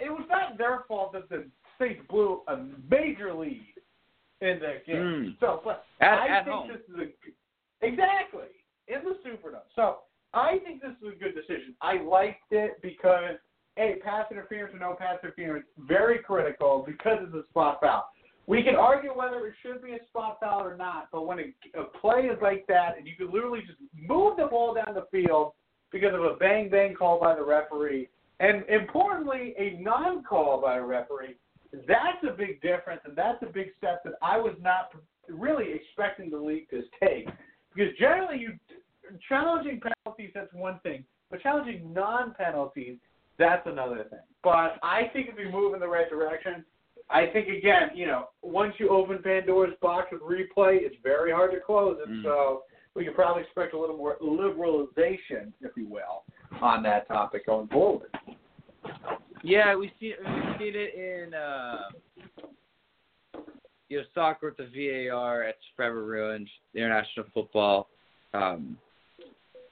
It was not their fault that the Saints blew a major lead in that game. So, but I think home. This is exactly in the Superdome. So I think this is a good decision. I liked it because, hey, pass interference or no pass interference, very critical because it's a spot foul. We can argue whether it should be a spot foul or not, but when a play is like that and you can literally just move the ball down the field because of a bang bang call by the referee, And importantly, a non-call by a referee, that's a big difference, and that's a big step that I was not really expecting the league to take. Because generally, challenging penalties, that's one thing. But challenging non-penalties, that's another thing. But I think if we move in the right direction, I think, again, you know, once you open Pandora's box with replay, it's very hard to close it. So we can probably expect a little more liberalization, if you will, on that topic going forward. Yeah, we've seen it in soccer with the VAR. It's forever ruined international football.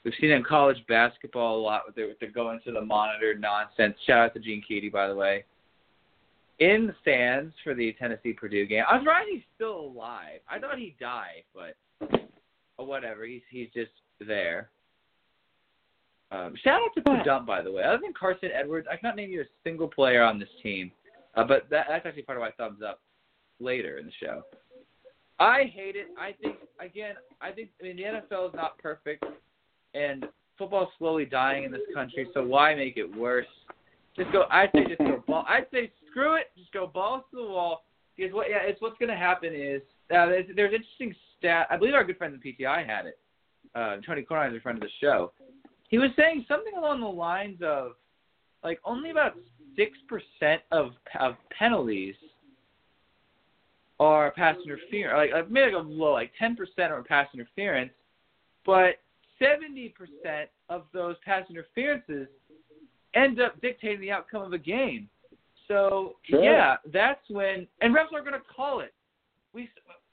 We've seen it in college basketball a lot with the going to the monitor nonsense. Shout out to Gene Keady, by the way. In the stands for the Tennessee-Purdue game. I was right, he's still alive. I thought he died, but whatever. He's just there. Shout out to Dump, by the way. Other than Carson Edwards, I cannot name you a single player on this team. But that's actually part of my thumbs up later in the show. I hate it. I think the NFL is not perfect, and football's slowly dying in this country. So why make it worse? I'd say screw it. Just go balls to the wall. Because what's going to happen is there's an interesting stat. I believe our good friend the PTI had it. Tony Cornine is a friend of the show. He was saying something along the lines of, like, only about 6% of penalties are pass interference. Like, maybe like a low, like 10% are pass interference, but 70% of those pass interferences end up dictating the outcome of a game. So, sure. Yeah, that's when – and refs are going to call it.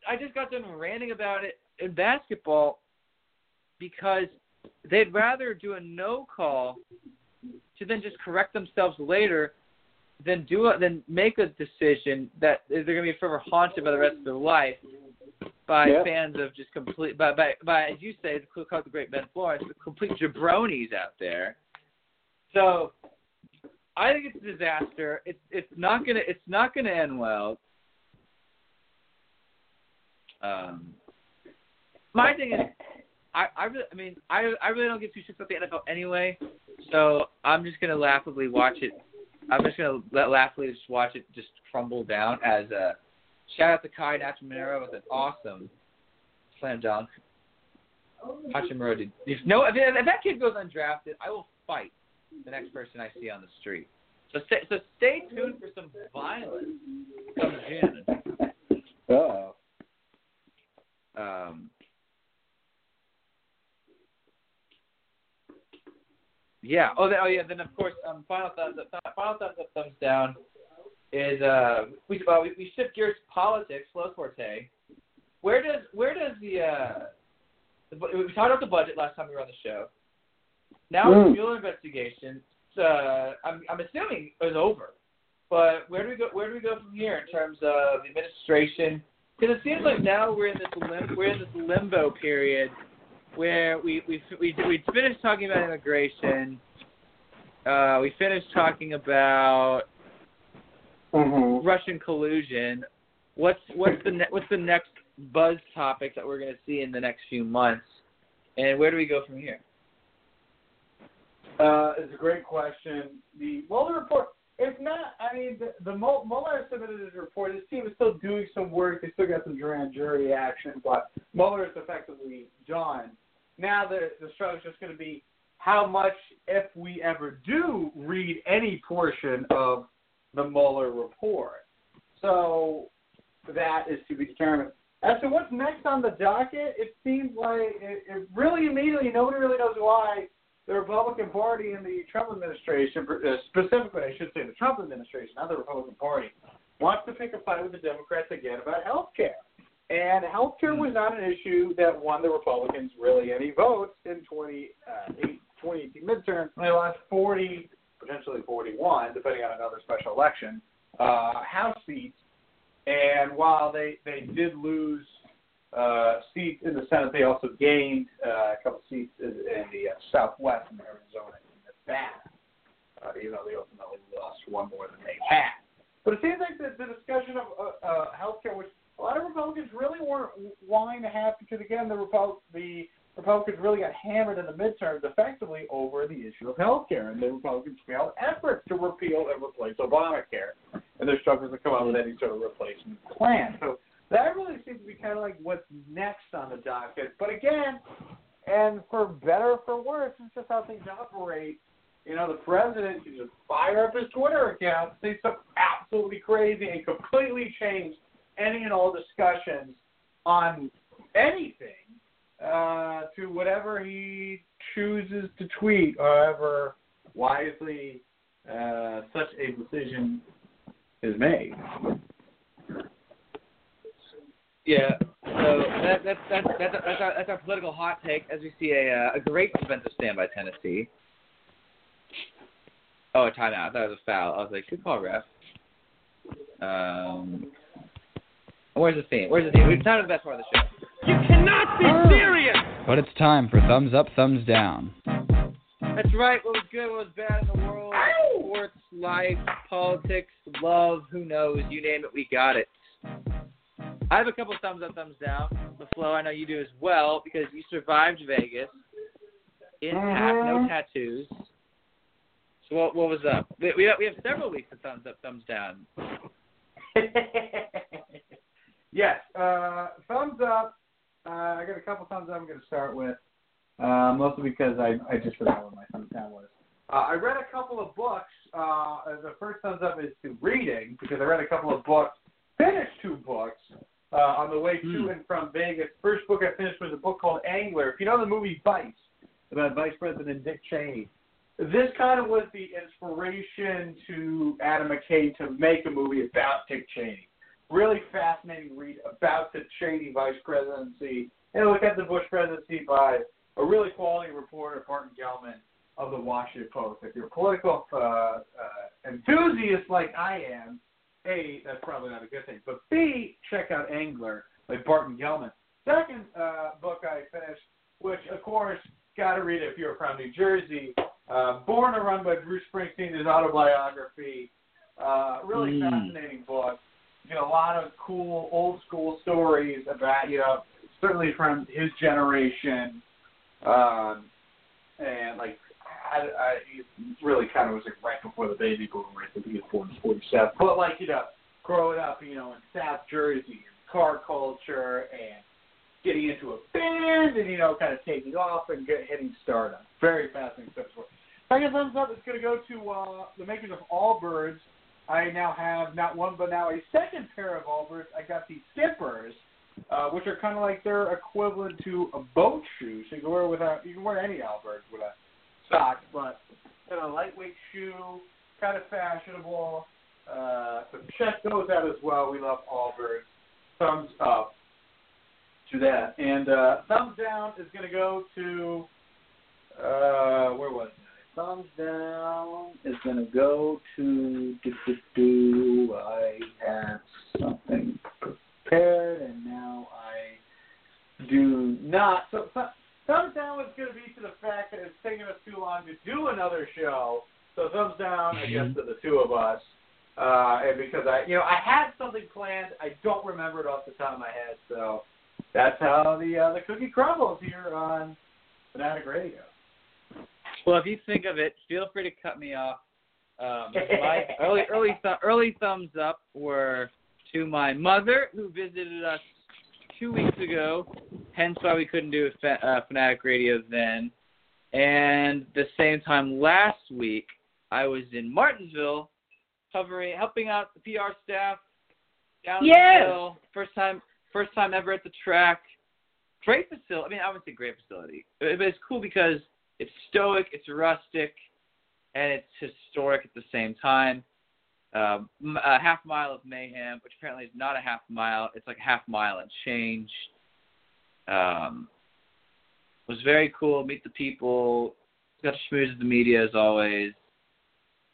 I just got done ranting about it in basketball because they'd rather do a no call to then just correct themselves later than make a decision that they're going to be forever haunted by the rest of their life by fans of just complete – by as you say, call the great Ben Florence, complete jabronis out there. So – I think it's a disaster. It's not gonna end well. My thing is, I really don't give two shits about the NFL anyway. So I'm just gonna laughably watch it. I'm just gonna watch it just crumble down. As a shout out to Kai Hachimura with an awesome slam dunk. Hachimura did. If that kid goes undrafted, I will fight the next person I see on the street. So stay tuned for some violence come June. Uh-oh. Yeah. Oh yeah. Then of course, final thumbs up, thumbs down is we shift gears to politics. Los Forte. Where does the we talked about the budget last time we were on the show. Now with the Mueller investigation, I'm assuming it was over. But where do we go from here in terms of the administration? Because it seems like now we're in this limbo period where we finished talking about immigration. We finished talking about Russian collusion. What's the next buzz topic that we're going to see in the next few months? And where do we go from here? It's a great question. The Mueller report, if not, I mean, the Mueller submitted his report. His team is still doing some work. They still got some grand jury action, but Mueller is effectively done. Now the struggle is just going to be how much, if we ever do read any portion of the Mueller report. So that is to be determined. As to what's next on the docket, it seems like it really immediately, nobody really knows why, the Republican Party and the Trump administration, specifically, I should say the Trump administration, not the Republican Party, wants to pick a fight with the Democrats again about health care. And health care was not an issue that won the Republicans really any votes in 2018 midterms. They lost 40, potentially 41, depending on another special election, House seats. And while they did lose seats in the Senate, they also gained a couple seats in the Southwest in Arizona and Nevada, even though they ultimately lost one more than they had. But it seems like the discussion of health care, which a lot of Republicans really weren't wanting to have, because, again, the Republicans really got hammered in the midterms effectively over the issue of health care, and the Republicans failed efforts to repeal and replace Obamacare, and they're struggling to come up with any sort of replacement plan. So that really seems to be kind of like what's next on the docket. But again, and for better or for worse, it's just how things operate. You know, the president can just fire up his Twitter account, say something absolutely crazy, and completely change any and all discussions on anything to whatever he chooses to tweet, however wisely such a decision is made. Yeah, so that's our political hot take as we see a great defensive stand by Tennessee. Oh, a timeout. I thought it was a foul. I was like, good call, ref. Where's the theme? We've done the best part of the show. You cannot be serious! But it's time for thumbs up, thumbs down. That's right. What was good, what was bad in the world? Ow! Sports, life, politics, love, who knows? You name it, we got it. I have a couple thumbs up, thumbs down. But Flo, I know you do as well because you survived Vegas. Intact, no tattoos. So what was up? We have several weeks of thumbs up, thumbs down. Yes. Thumbs up. I got a couple thumbs up I'm going to start with, mostly because I just forgot what my thumbs down was. I read a couple of books. The first thumbs up is to reading because I read a couple of books, finished two books on the way to and from Vegas. First book I finished was a book called Angler. If you know the movie Vice, about Vice President Dick Cheney, this kind of was the inspiration to Adam McKay to make a movie about Dick Cheney. Really fascinating read about the Cheney vice presidency and look at the Bush presidency by a really quality reporter, Martin Gellman of the Washington Post. If you're a political enthusiast like I am, A, that's probably not a good thing, but B, check out Angler by Barton Gellman. Second book I finished, which, of course, got to read it if you're from New Jersey, Born to Run by Bruce Springsteen, his autobiography. Really fascinating book. You know, a lot of cool old school stories about, you know, certainly from his generation. And, like, I he really kind of was like right before the baby boom, right before he was born in 47. But, like, you know, growing up, you know, in South Jersey, car culture and getting into a band and, you know, kind of taking off and hitting stardom. Very fascinating stuff. Second thumbs up is going to go to the makers of Allbirds. I now have not one but now a second pair of Allbirds. I got the Skippers, which are kind of like their equivalent to a boat shoe. So you can wear without, you can wear any Allbirds with a sock, but in a lightweight shoe, kind of fashionable. So check those out as well. We love Allbirds. Thumbs up to that. And thumbs down is going to go to where was it? Thumbs down is going to go to I had something prepared and now I do not. So thumbs down is going to be to the fact that it's taking us too long to do another show. So thumbs down, I guess, to the two of us. And because I had something planned, I don't remember it off the top of my head. So that's how the cookie crumbles here on Fanatic Radio. Well, if you think of it, feel free to cut me off. My early thumbs up were to my mother, who visited us 2 weeks ago, hence why we couldn't do Fanatic Radio then. And the same time last week, I was in Martinsville, helping out the PR staff down the hill. First time ever at the track. Great facility. I mean, I wouldn't say great facility, but it's cool because it's stoic, it's rustic, and it's historic at the same time. A half mile of mayhem, which apparently is not a half mile. It's like half mile and change. Was very cool. Meet the people. Got to schmooze with the media as always.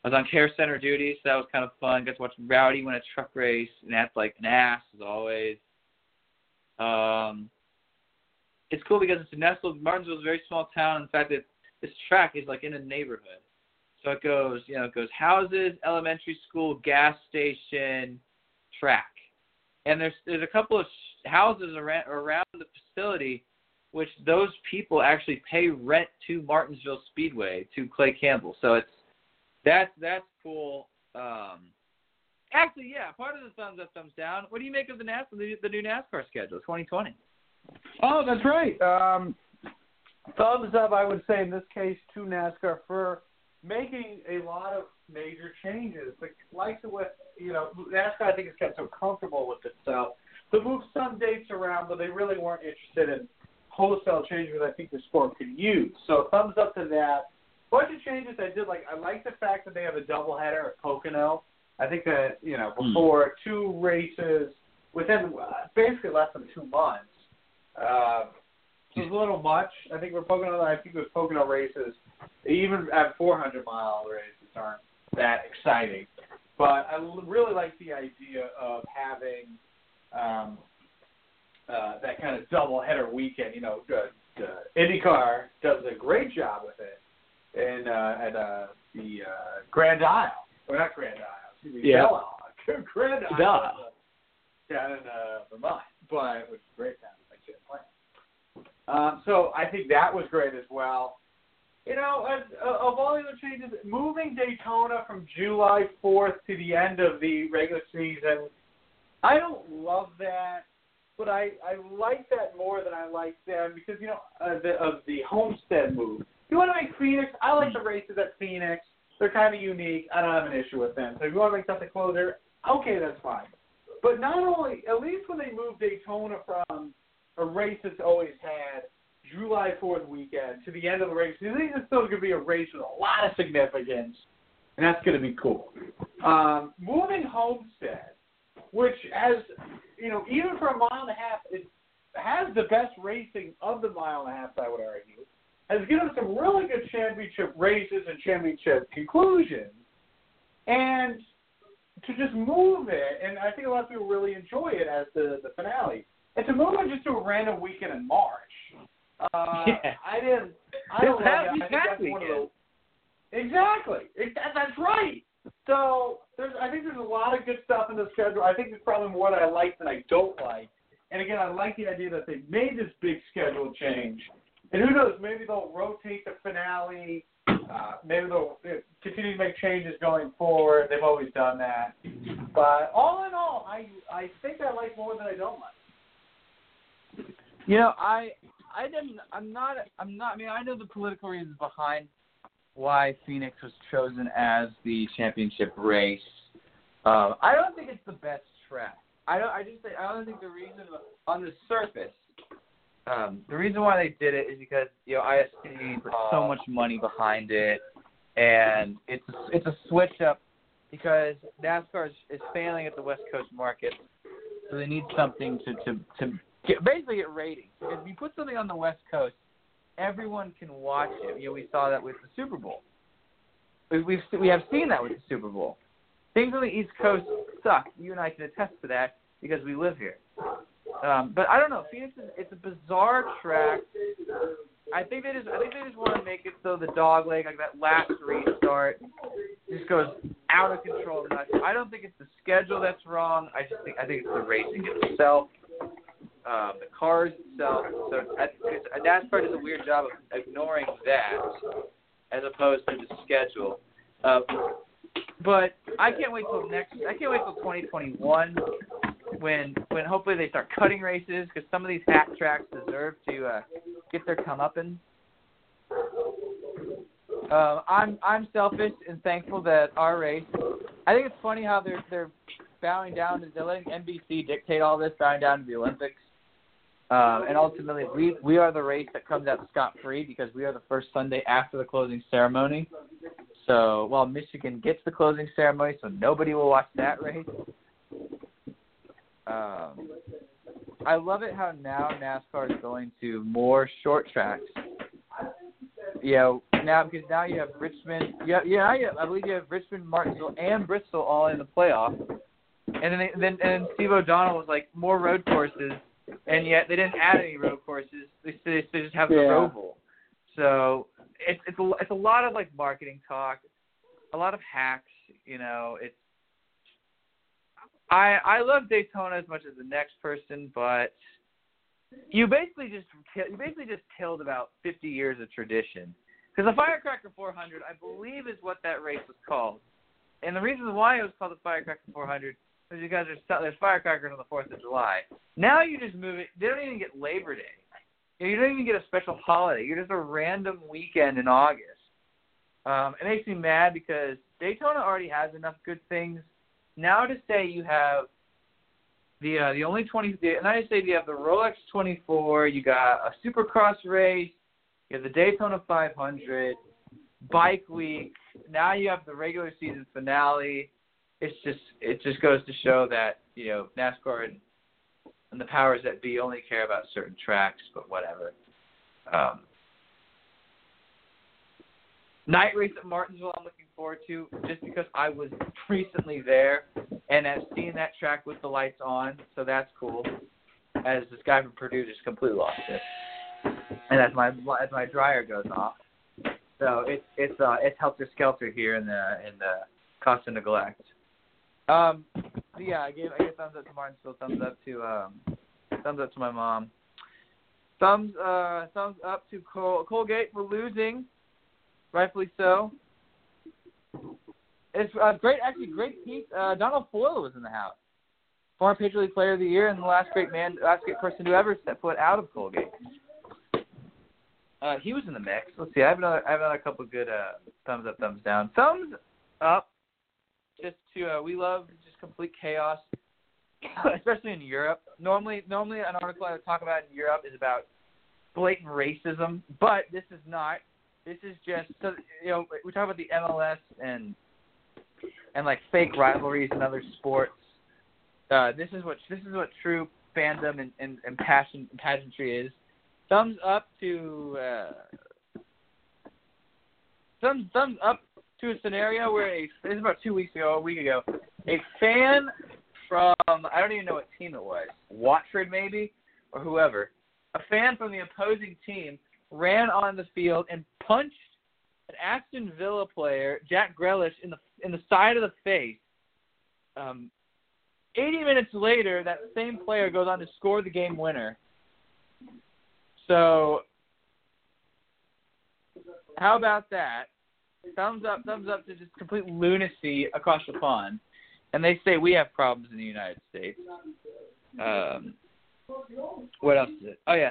I was on care center duty, so that was kind of fun. Got to watch Rowdy win a truck race and act like an ass as always. It's cool because it's nestled. Martinsville is a very small town. In fact, this track is like in a neighborhood. So it goes, houses, elementary school, gas station, track. And there's a couple of houses around the facility which those people actually pay rent to Martinsville Speedway, to Clay Campbell. So that's cool. Actually, yeah, part of the thumbs up, thumbs down. What do you make of the new NASCAR schedule, 2020? Oh, that's right. Thumbs up, I would say, in this case, to NASCAR for making a lot of major changes. Like the way, NASCAR, I think, has got so comfortable with itself. They moved some dates around, but they really weren't interested in wholesale changes I think the sport could use. So thumbs up to that. Bunch of changes I did like. I like the fact that they have a doubleheader at Pocono. I think that, before two races within basically less than 2 months. It was a little much. I think with Pocono, Pocono races, even at 400-mile races aren't that exciting. But I really like the idea of having that kind of doubleheader weekend. IndyCar does a great job with it at the Grand Isle. Or not Grand Isle. Excuse me. Yeah. Grand Isle. Down in Vermont. But it was a great time. I should plan. So I think that was great as well. Of all the other changes, moving Daytona from July 4th to the end of the regular season, I don't love that, but I like that more than I like them because, of the Homestead move. You want to make Phoenix? I like the races at Phoenix. They're kind of unique. I don't have an issue with them. So if you want to make something closer, okay, that's fine. But not only, at least when they moved Daytona from a race that's always had July 4th weekend to the end of the race. I think it's still going to be a race with a lot of significance, and that's going to be cool. Moving Homestead, which has, even for a mile and a half, it has the best racing of the mile and a half, I would argue, has given us some really good championship races and championship conclusions. And to just move it, and I think a lot of people really enjoy it as the finale. And to move on just to a random weekend in March, That's right. So I think there's a lot of good stuff in the schedule. I think there's probably more that I like than I don't like. And again, I like the idea that they made this big schedule change. And who knows? Maybe they'll rotate the finale. Maybe they'll continue to make changes going forward. They've always done that. But all in all, I think I like more than I don't like. I know the political reasons behind why Phoenix was chosen as the championship race. I don't think it's the best track. I don't think the reason on the surface. The reason why they did it is because ISC put so much money behind it, and it's a switch up because NASCAR is failing at the West Coast market, so they need something to basically get ratings. If you put something on the West Coast, everyone can watch it. We saw that with the Super Bowl. We have seen that with the Super Bowl. Things on the East Coast suck. You and I can attest to that because we live here. But I don't know. Phoenix it's a bizarre track. I think they just want to make it so the dog leg, like that last restart, just goes out of control. I don't think it's the schedule that's wrong. I think it's the racing itself. The cars itself. So NASCAR does a weird job of ignoring that as opposed to the schedule. But I can't wait till 2021 when hopefully they start cutting races because some of these hack tracks deserve to get their comeuppance. I'm selfish and thankful that our race. I think it's funny how they're bowing down. They're letting NBC dictate all this. Bowing down to the Olympics. And ultimately, we are the race that comes out scot-free because we are the first Sunday after the closing ceremony. So, Michigan gets the closing ceremony, so nobody will watch that race. I love it how now NASCAR is going to more short tracks. Now you have Richmond. I believe you have Richmond, Martinsville, and Bristol all in the playoff. And then Steve O'Donnell was like, more road courses. And yet they didn't add any road courses. They just have the oval. So it's a lot of like marketing talk, a lot of hacks. I love Daytona as much as the next person, but You basically just killed about 50 years of tradition. Because the Firecracker 400, I believe, is what that race was called. And the reason why it was called the Firecracker 400 is because there's firecrackers on the 4th of July. Now you just move it. They don't even get Labor Day. You don't even get a special holiday. You're just a random weekend in August. It makes me mad because Daytona already has enough good things. Now to say you have the only 20, and I say you have the Rolex 24, you got a Supercross race, you have the Daytona 500, Bike Week. Now you have the regular season finale. It just goes to show that NASCAR and the powers that be only care about certain tracks, but whatever. Night race at Martinsville I'm looking forward to just because I was recently there and I've seen that track with the lights on, so that's cool. As this guy from Purdue just completely lost it, and as my dryer goes off, so it's helter skelter here in the cost and neglect. I gave thumbs up to Martinsville, thumbs up to my mom, thumbs up to Colgate for losing. Rightfully so. It's great piece. Donald Foyle was in the house, former Major League Player of the Year and the last great person to ever step foot out of Colgate. He was in the mix. Let's see. I have another couple of good thumbs up, thumbs down, thumbs up. Just to we love just complete chaos, especially in Europe. Normally an article I would talk about in Europe is about blatant racism, but this is not. This is just, we talk about the MLS and like fake rivalries in other sports. This is what true fandom and passion and pageantry is. Thumbs up to a scenario where this is about 2 weeks ago, a week ago, a fan from I don't even know what team it was, Watford maybe or whoever, a fan from the opposing team ran on the field and punched an Aston Villa player, Jack Grealish, in the side of the face. 80 minutes later, that same player goes on to score the game winner. So, how about that? Thumbs up to just complete lunacy across the pond. And they say we have problems in the United States. What else is it? Oh, yeah.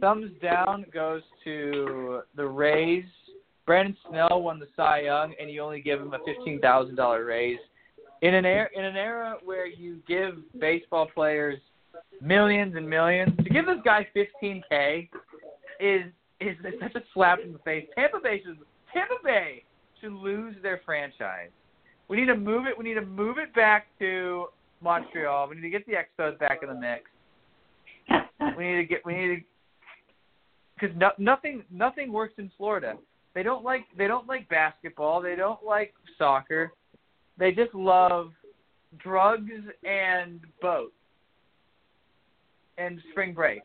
Thumbs down goes to the Rays. Brandon Snell won the Cy Young, and you only give him a $15,000 raise. In an era where you give baseball players millions and millions, to give this guy $15K is such a slap in the face. Tampa Bay should lose their franchise. We need to move it. We need to move it back to Montreal. We need to get the Expos back in the mix. Because nothing works in Florida. They don't like basketball. They don't like soccer. They just love drugs and boats and spring break.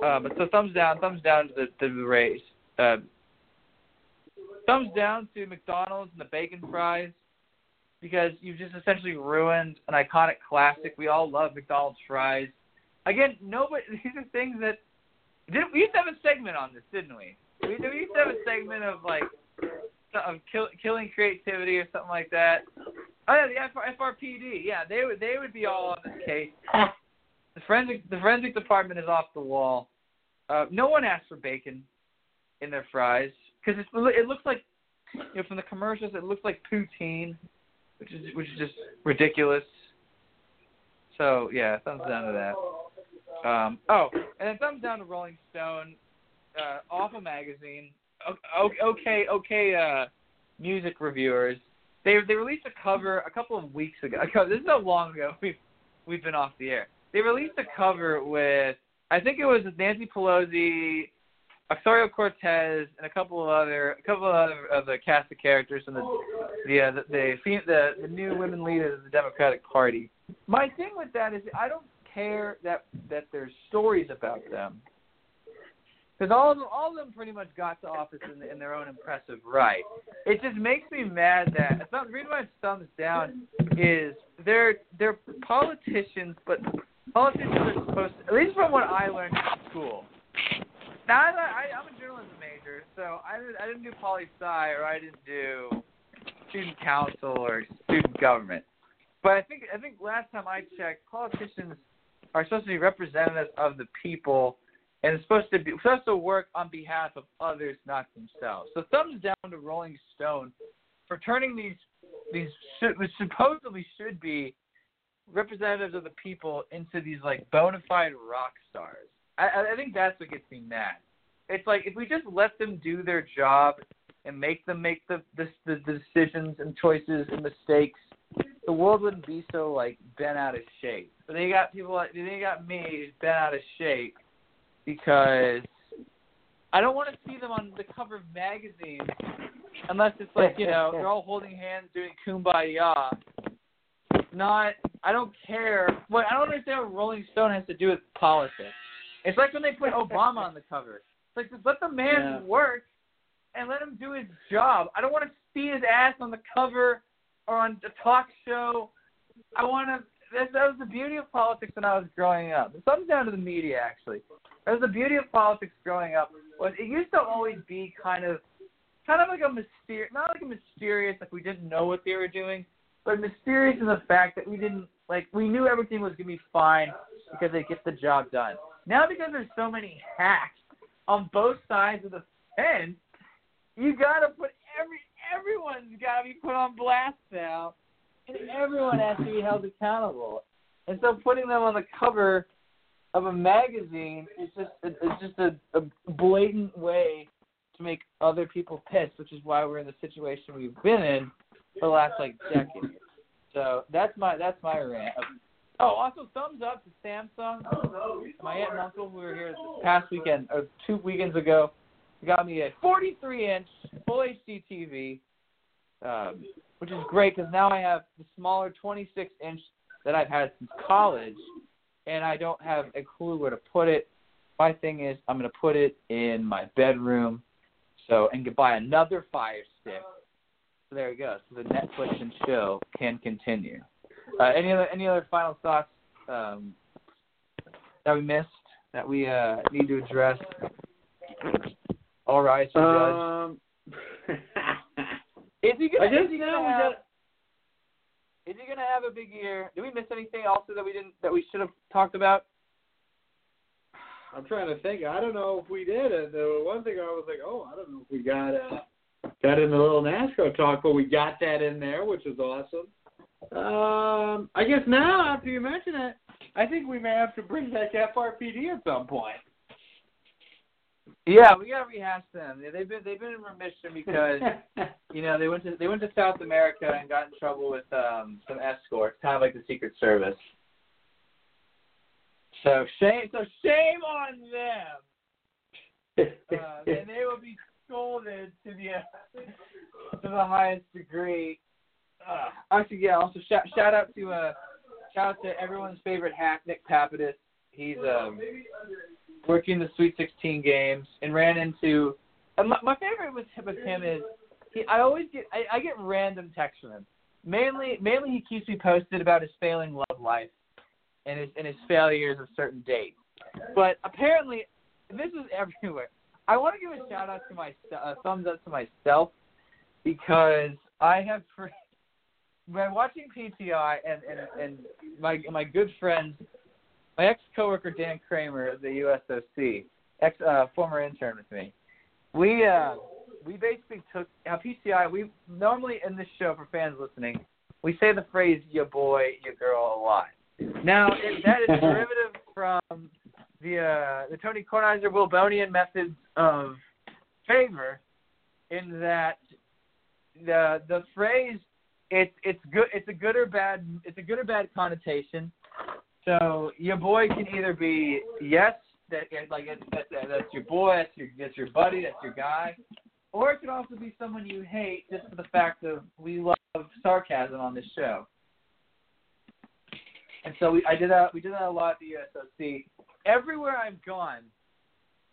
But so thumbs down to the Rays. Thumbs down to McDonald's and the bacon fries because you've just essentially ruined an iconic classic. We all love McDonald's fries. Again, these are things that we used to have a segment on this, didn't we? We used to have a segment of killing creativity or something like that. Oh yeah, the FRPD. Yeah, they would be all on this case. The forensic department is off the wall. No one asks for bacon in their fries because it looks like from the commercials it looks like poutine, which is just ridiculous. So yeah, thumbs down to that. And then thumbs down to Rolling Stone, awful magazine, music reviewers. They released a cover a couple of weeks ago. This is not long ago. We've been off the air. They released a cover with, I think it was Nancy Pelosi, Octavio Cortez, and a couple of other of the cast of characters from the new women leaders of the Democratic Party. My thing with that is I don't care that there's stories about them, because all of them pretty much got to office in their own impressive right. It just makes me mad that the reason why it's thumbs down is they're politicians, but Politicians are supposed to, at least from what I learned in school. Now, I'm a journalism major, so I didn't do poli-sci, or I didn't do student council or student government. But I think last time I checked, politicians are supposed to be representatives of the people and supposed to work on behalf of others, not themselves. So thumbs down to Rolling Stone for turning these which supposedly should be representatives of the people into these like bona fide rock stars. I think that's what gets me mad. It's like if we just let them do their job and make them make the decisions and choices and mistakes, the world wouldn't be so like bent out of shape. But then you got people like me bent out of shape because I don't want to see them on the cover of magazines unless it's like, you know, they're all holding hands doing kumbaya. Not, I don't care. What I don't understand what Rolling Stone has to do with politics. It's like when they put Obama on the cover. It's like, just let the man work and let him do his job. I don't want to see his ass on the cover or on a talk show. I want to. That was the beauty of politics when I was growing up. It comes down to the media, actually. That was the beauty of politics growing up. Was it used to always be kind of like a mysterious, not like a mysterious, like we didn't know what they were doing, but mysterious in the fact that we didn't, like, we knew everything was going to be fine because they get the job done. Now because there's so many hacks on both sides of the fence, you gotta put everyone's gotta be put on blast now, and everyone has to be held accountable. And so putting them on the cover of a magazine is just a blatant way to make other people pissed, which is why we're in the situation we've been in for the last like decade. So that's my rant. Oh, also thumbs up to Samsung. My aunt and uncle who were here this past weekend, or 2 weekends ago, got me a 43-inch full HD TV, which is great because now I have the smaller 26-inch that I've had since college, and I don't have a clue where to put it. My thing is I'm going to put it in my bedroom and buy another Fire Stick. So there we go. So the Netflix and chill can continue. Any other final thoughts that we missed that we need to address? All right, so Judge. Is he gonna have a big year? Did we miss anything also that we should have talked about? I'm trying to think. I don't know if we did. The one thing I was like, I don't know if we got in the little NASCAR talk, but we got that in there, which is awesome. I guess now, after you mention it, I think we may have to bring back FRPD at some point. Yeah, we gotta rehash them. They've been in remission because you know they went to South America and got in trouble with some escorts, kind of like the Secret Service. So shame on them. And they will be scolded to the highest degree. Actually, yeah. Also, shout out to everyone's favorite hack, Nick Papadis. He's working the Sweet 16 games and ran into. My favorite with him is I get random texts from him. Mainly he keeps me posted about his failing love life and his failures of certain dates. But apparently, this is everywhere. I want to give a shout out to thumbs up to myself because I have. When watching PTI and my good friend, my ex-coworker Dan Kramer at the USOC, former intern with me, we basically took how PTI. We normally in this show for fans listening, we say the phrase "ya boy, ya girl" a lot. Now that is derivative from the Tony Kornheiser Wilbonian methods of favor, in that the phrase. It's a good or bad connotation. So your boy can either be yes, that's your boy, that's your buddy, that's your guy, or it could also be someone you hate just for the fact that we love sarcasm on this show. And so we did that a lot at the USOC. Everywhere I've gone,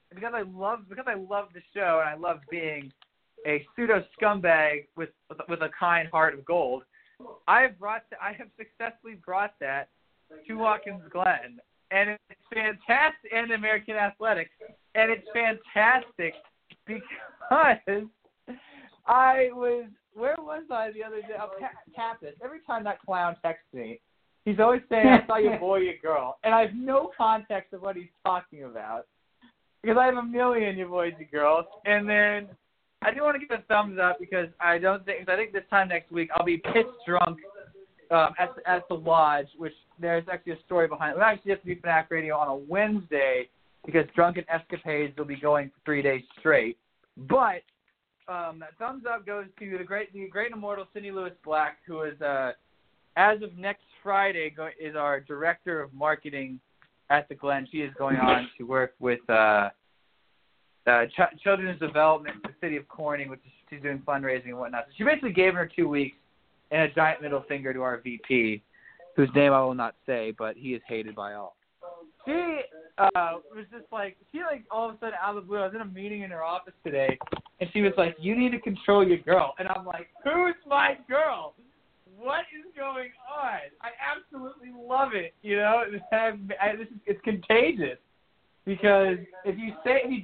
because I love the show and I love being a pseudo scumbag with a kind heart of gold, I have successfully brought that to Watkins Glen and it's fantastic, and American Athletic, and it's fantastic because I was, where was I the other day? I'll tap this. Every time that clown texts me, he's always saying, I saw your boy, your girl. And I have no context of what he's talking about because I have a million your boys, your girls. And then I do want to give a thumbs up because I think this time next week I'll be pissed drunk at the lodge, which there's actually a story behind it. We actually have to do Fanatic Radio on a Wednesday because drunken escapades will be going for 3 days straight. But that thumbs up goes to the great immortal Cindy Lewis Black, who is as of next Friday is our director of marketing at the Glen. She is going on to work with children's development in the city of Corning, which is, she's doing fundraising and whatnot. So she basically gave her 2 weeks and a giant middle finger to our VP, whose name I will not say, but he is hated by all. She was just like, all of a sudden out of the blue, I was in a meeting in her office today, and she was like, you need to control your girl. And I'm like, who's my girl? What is going on? I absolutely love it, you know? It's contagious because if you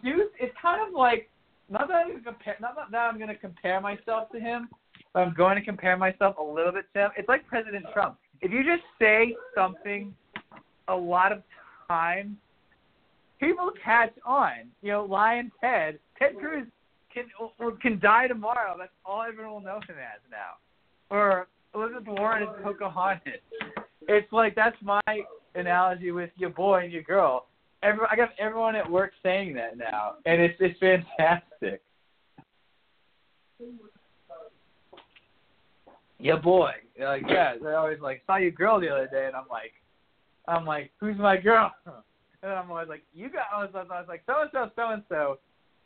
do, it's kind of like, I'm going to compare myself a little bit to him. It's like President Trump. If you just say something a lot of time, people catch on. You know, Lion Ted Cruz can die tomorrow. That's all everyone will know him as now. Or Elizabeth Warren is Pocahontas. It's like, that's my analogy with your boy and your girl. I got everyone at work saying that now, and it's fantastic. Your boy, they're always like, saw your girl the other day, and I'm like, who's my girl? And I'm always like, I was like, so and so,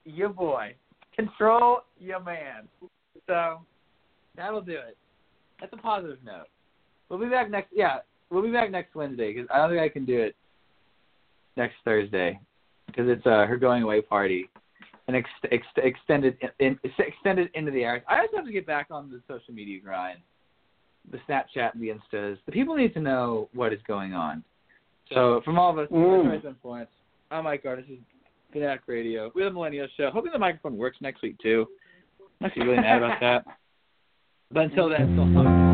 your boy, control your man. So that'll do it. That's a positive note. We'll be back next Wednesday because I don't think I can do it next Thursday because it's her going away party, and extended into the hours. I also have to get back on the social media grind, the Snapchat and the Instas. The people need to know what is going on. So from all of us, I'm Mike Gardner. This is Fanatic Radio. We're the Millennial Show. Hoping the microphone works next week too. I'm actually really mad about that. But until then, still talking.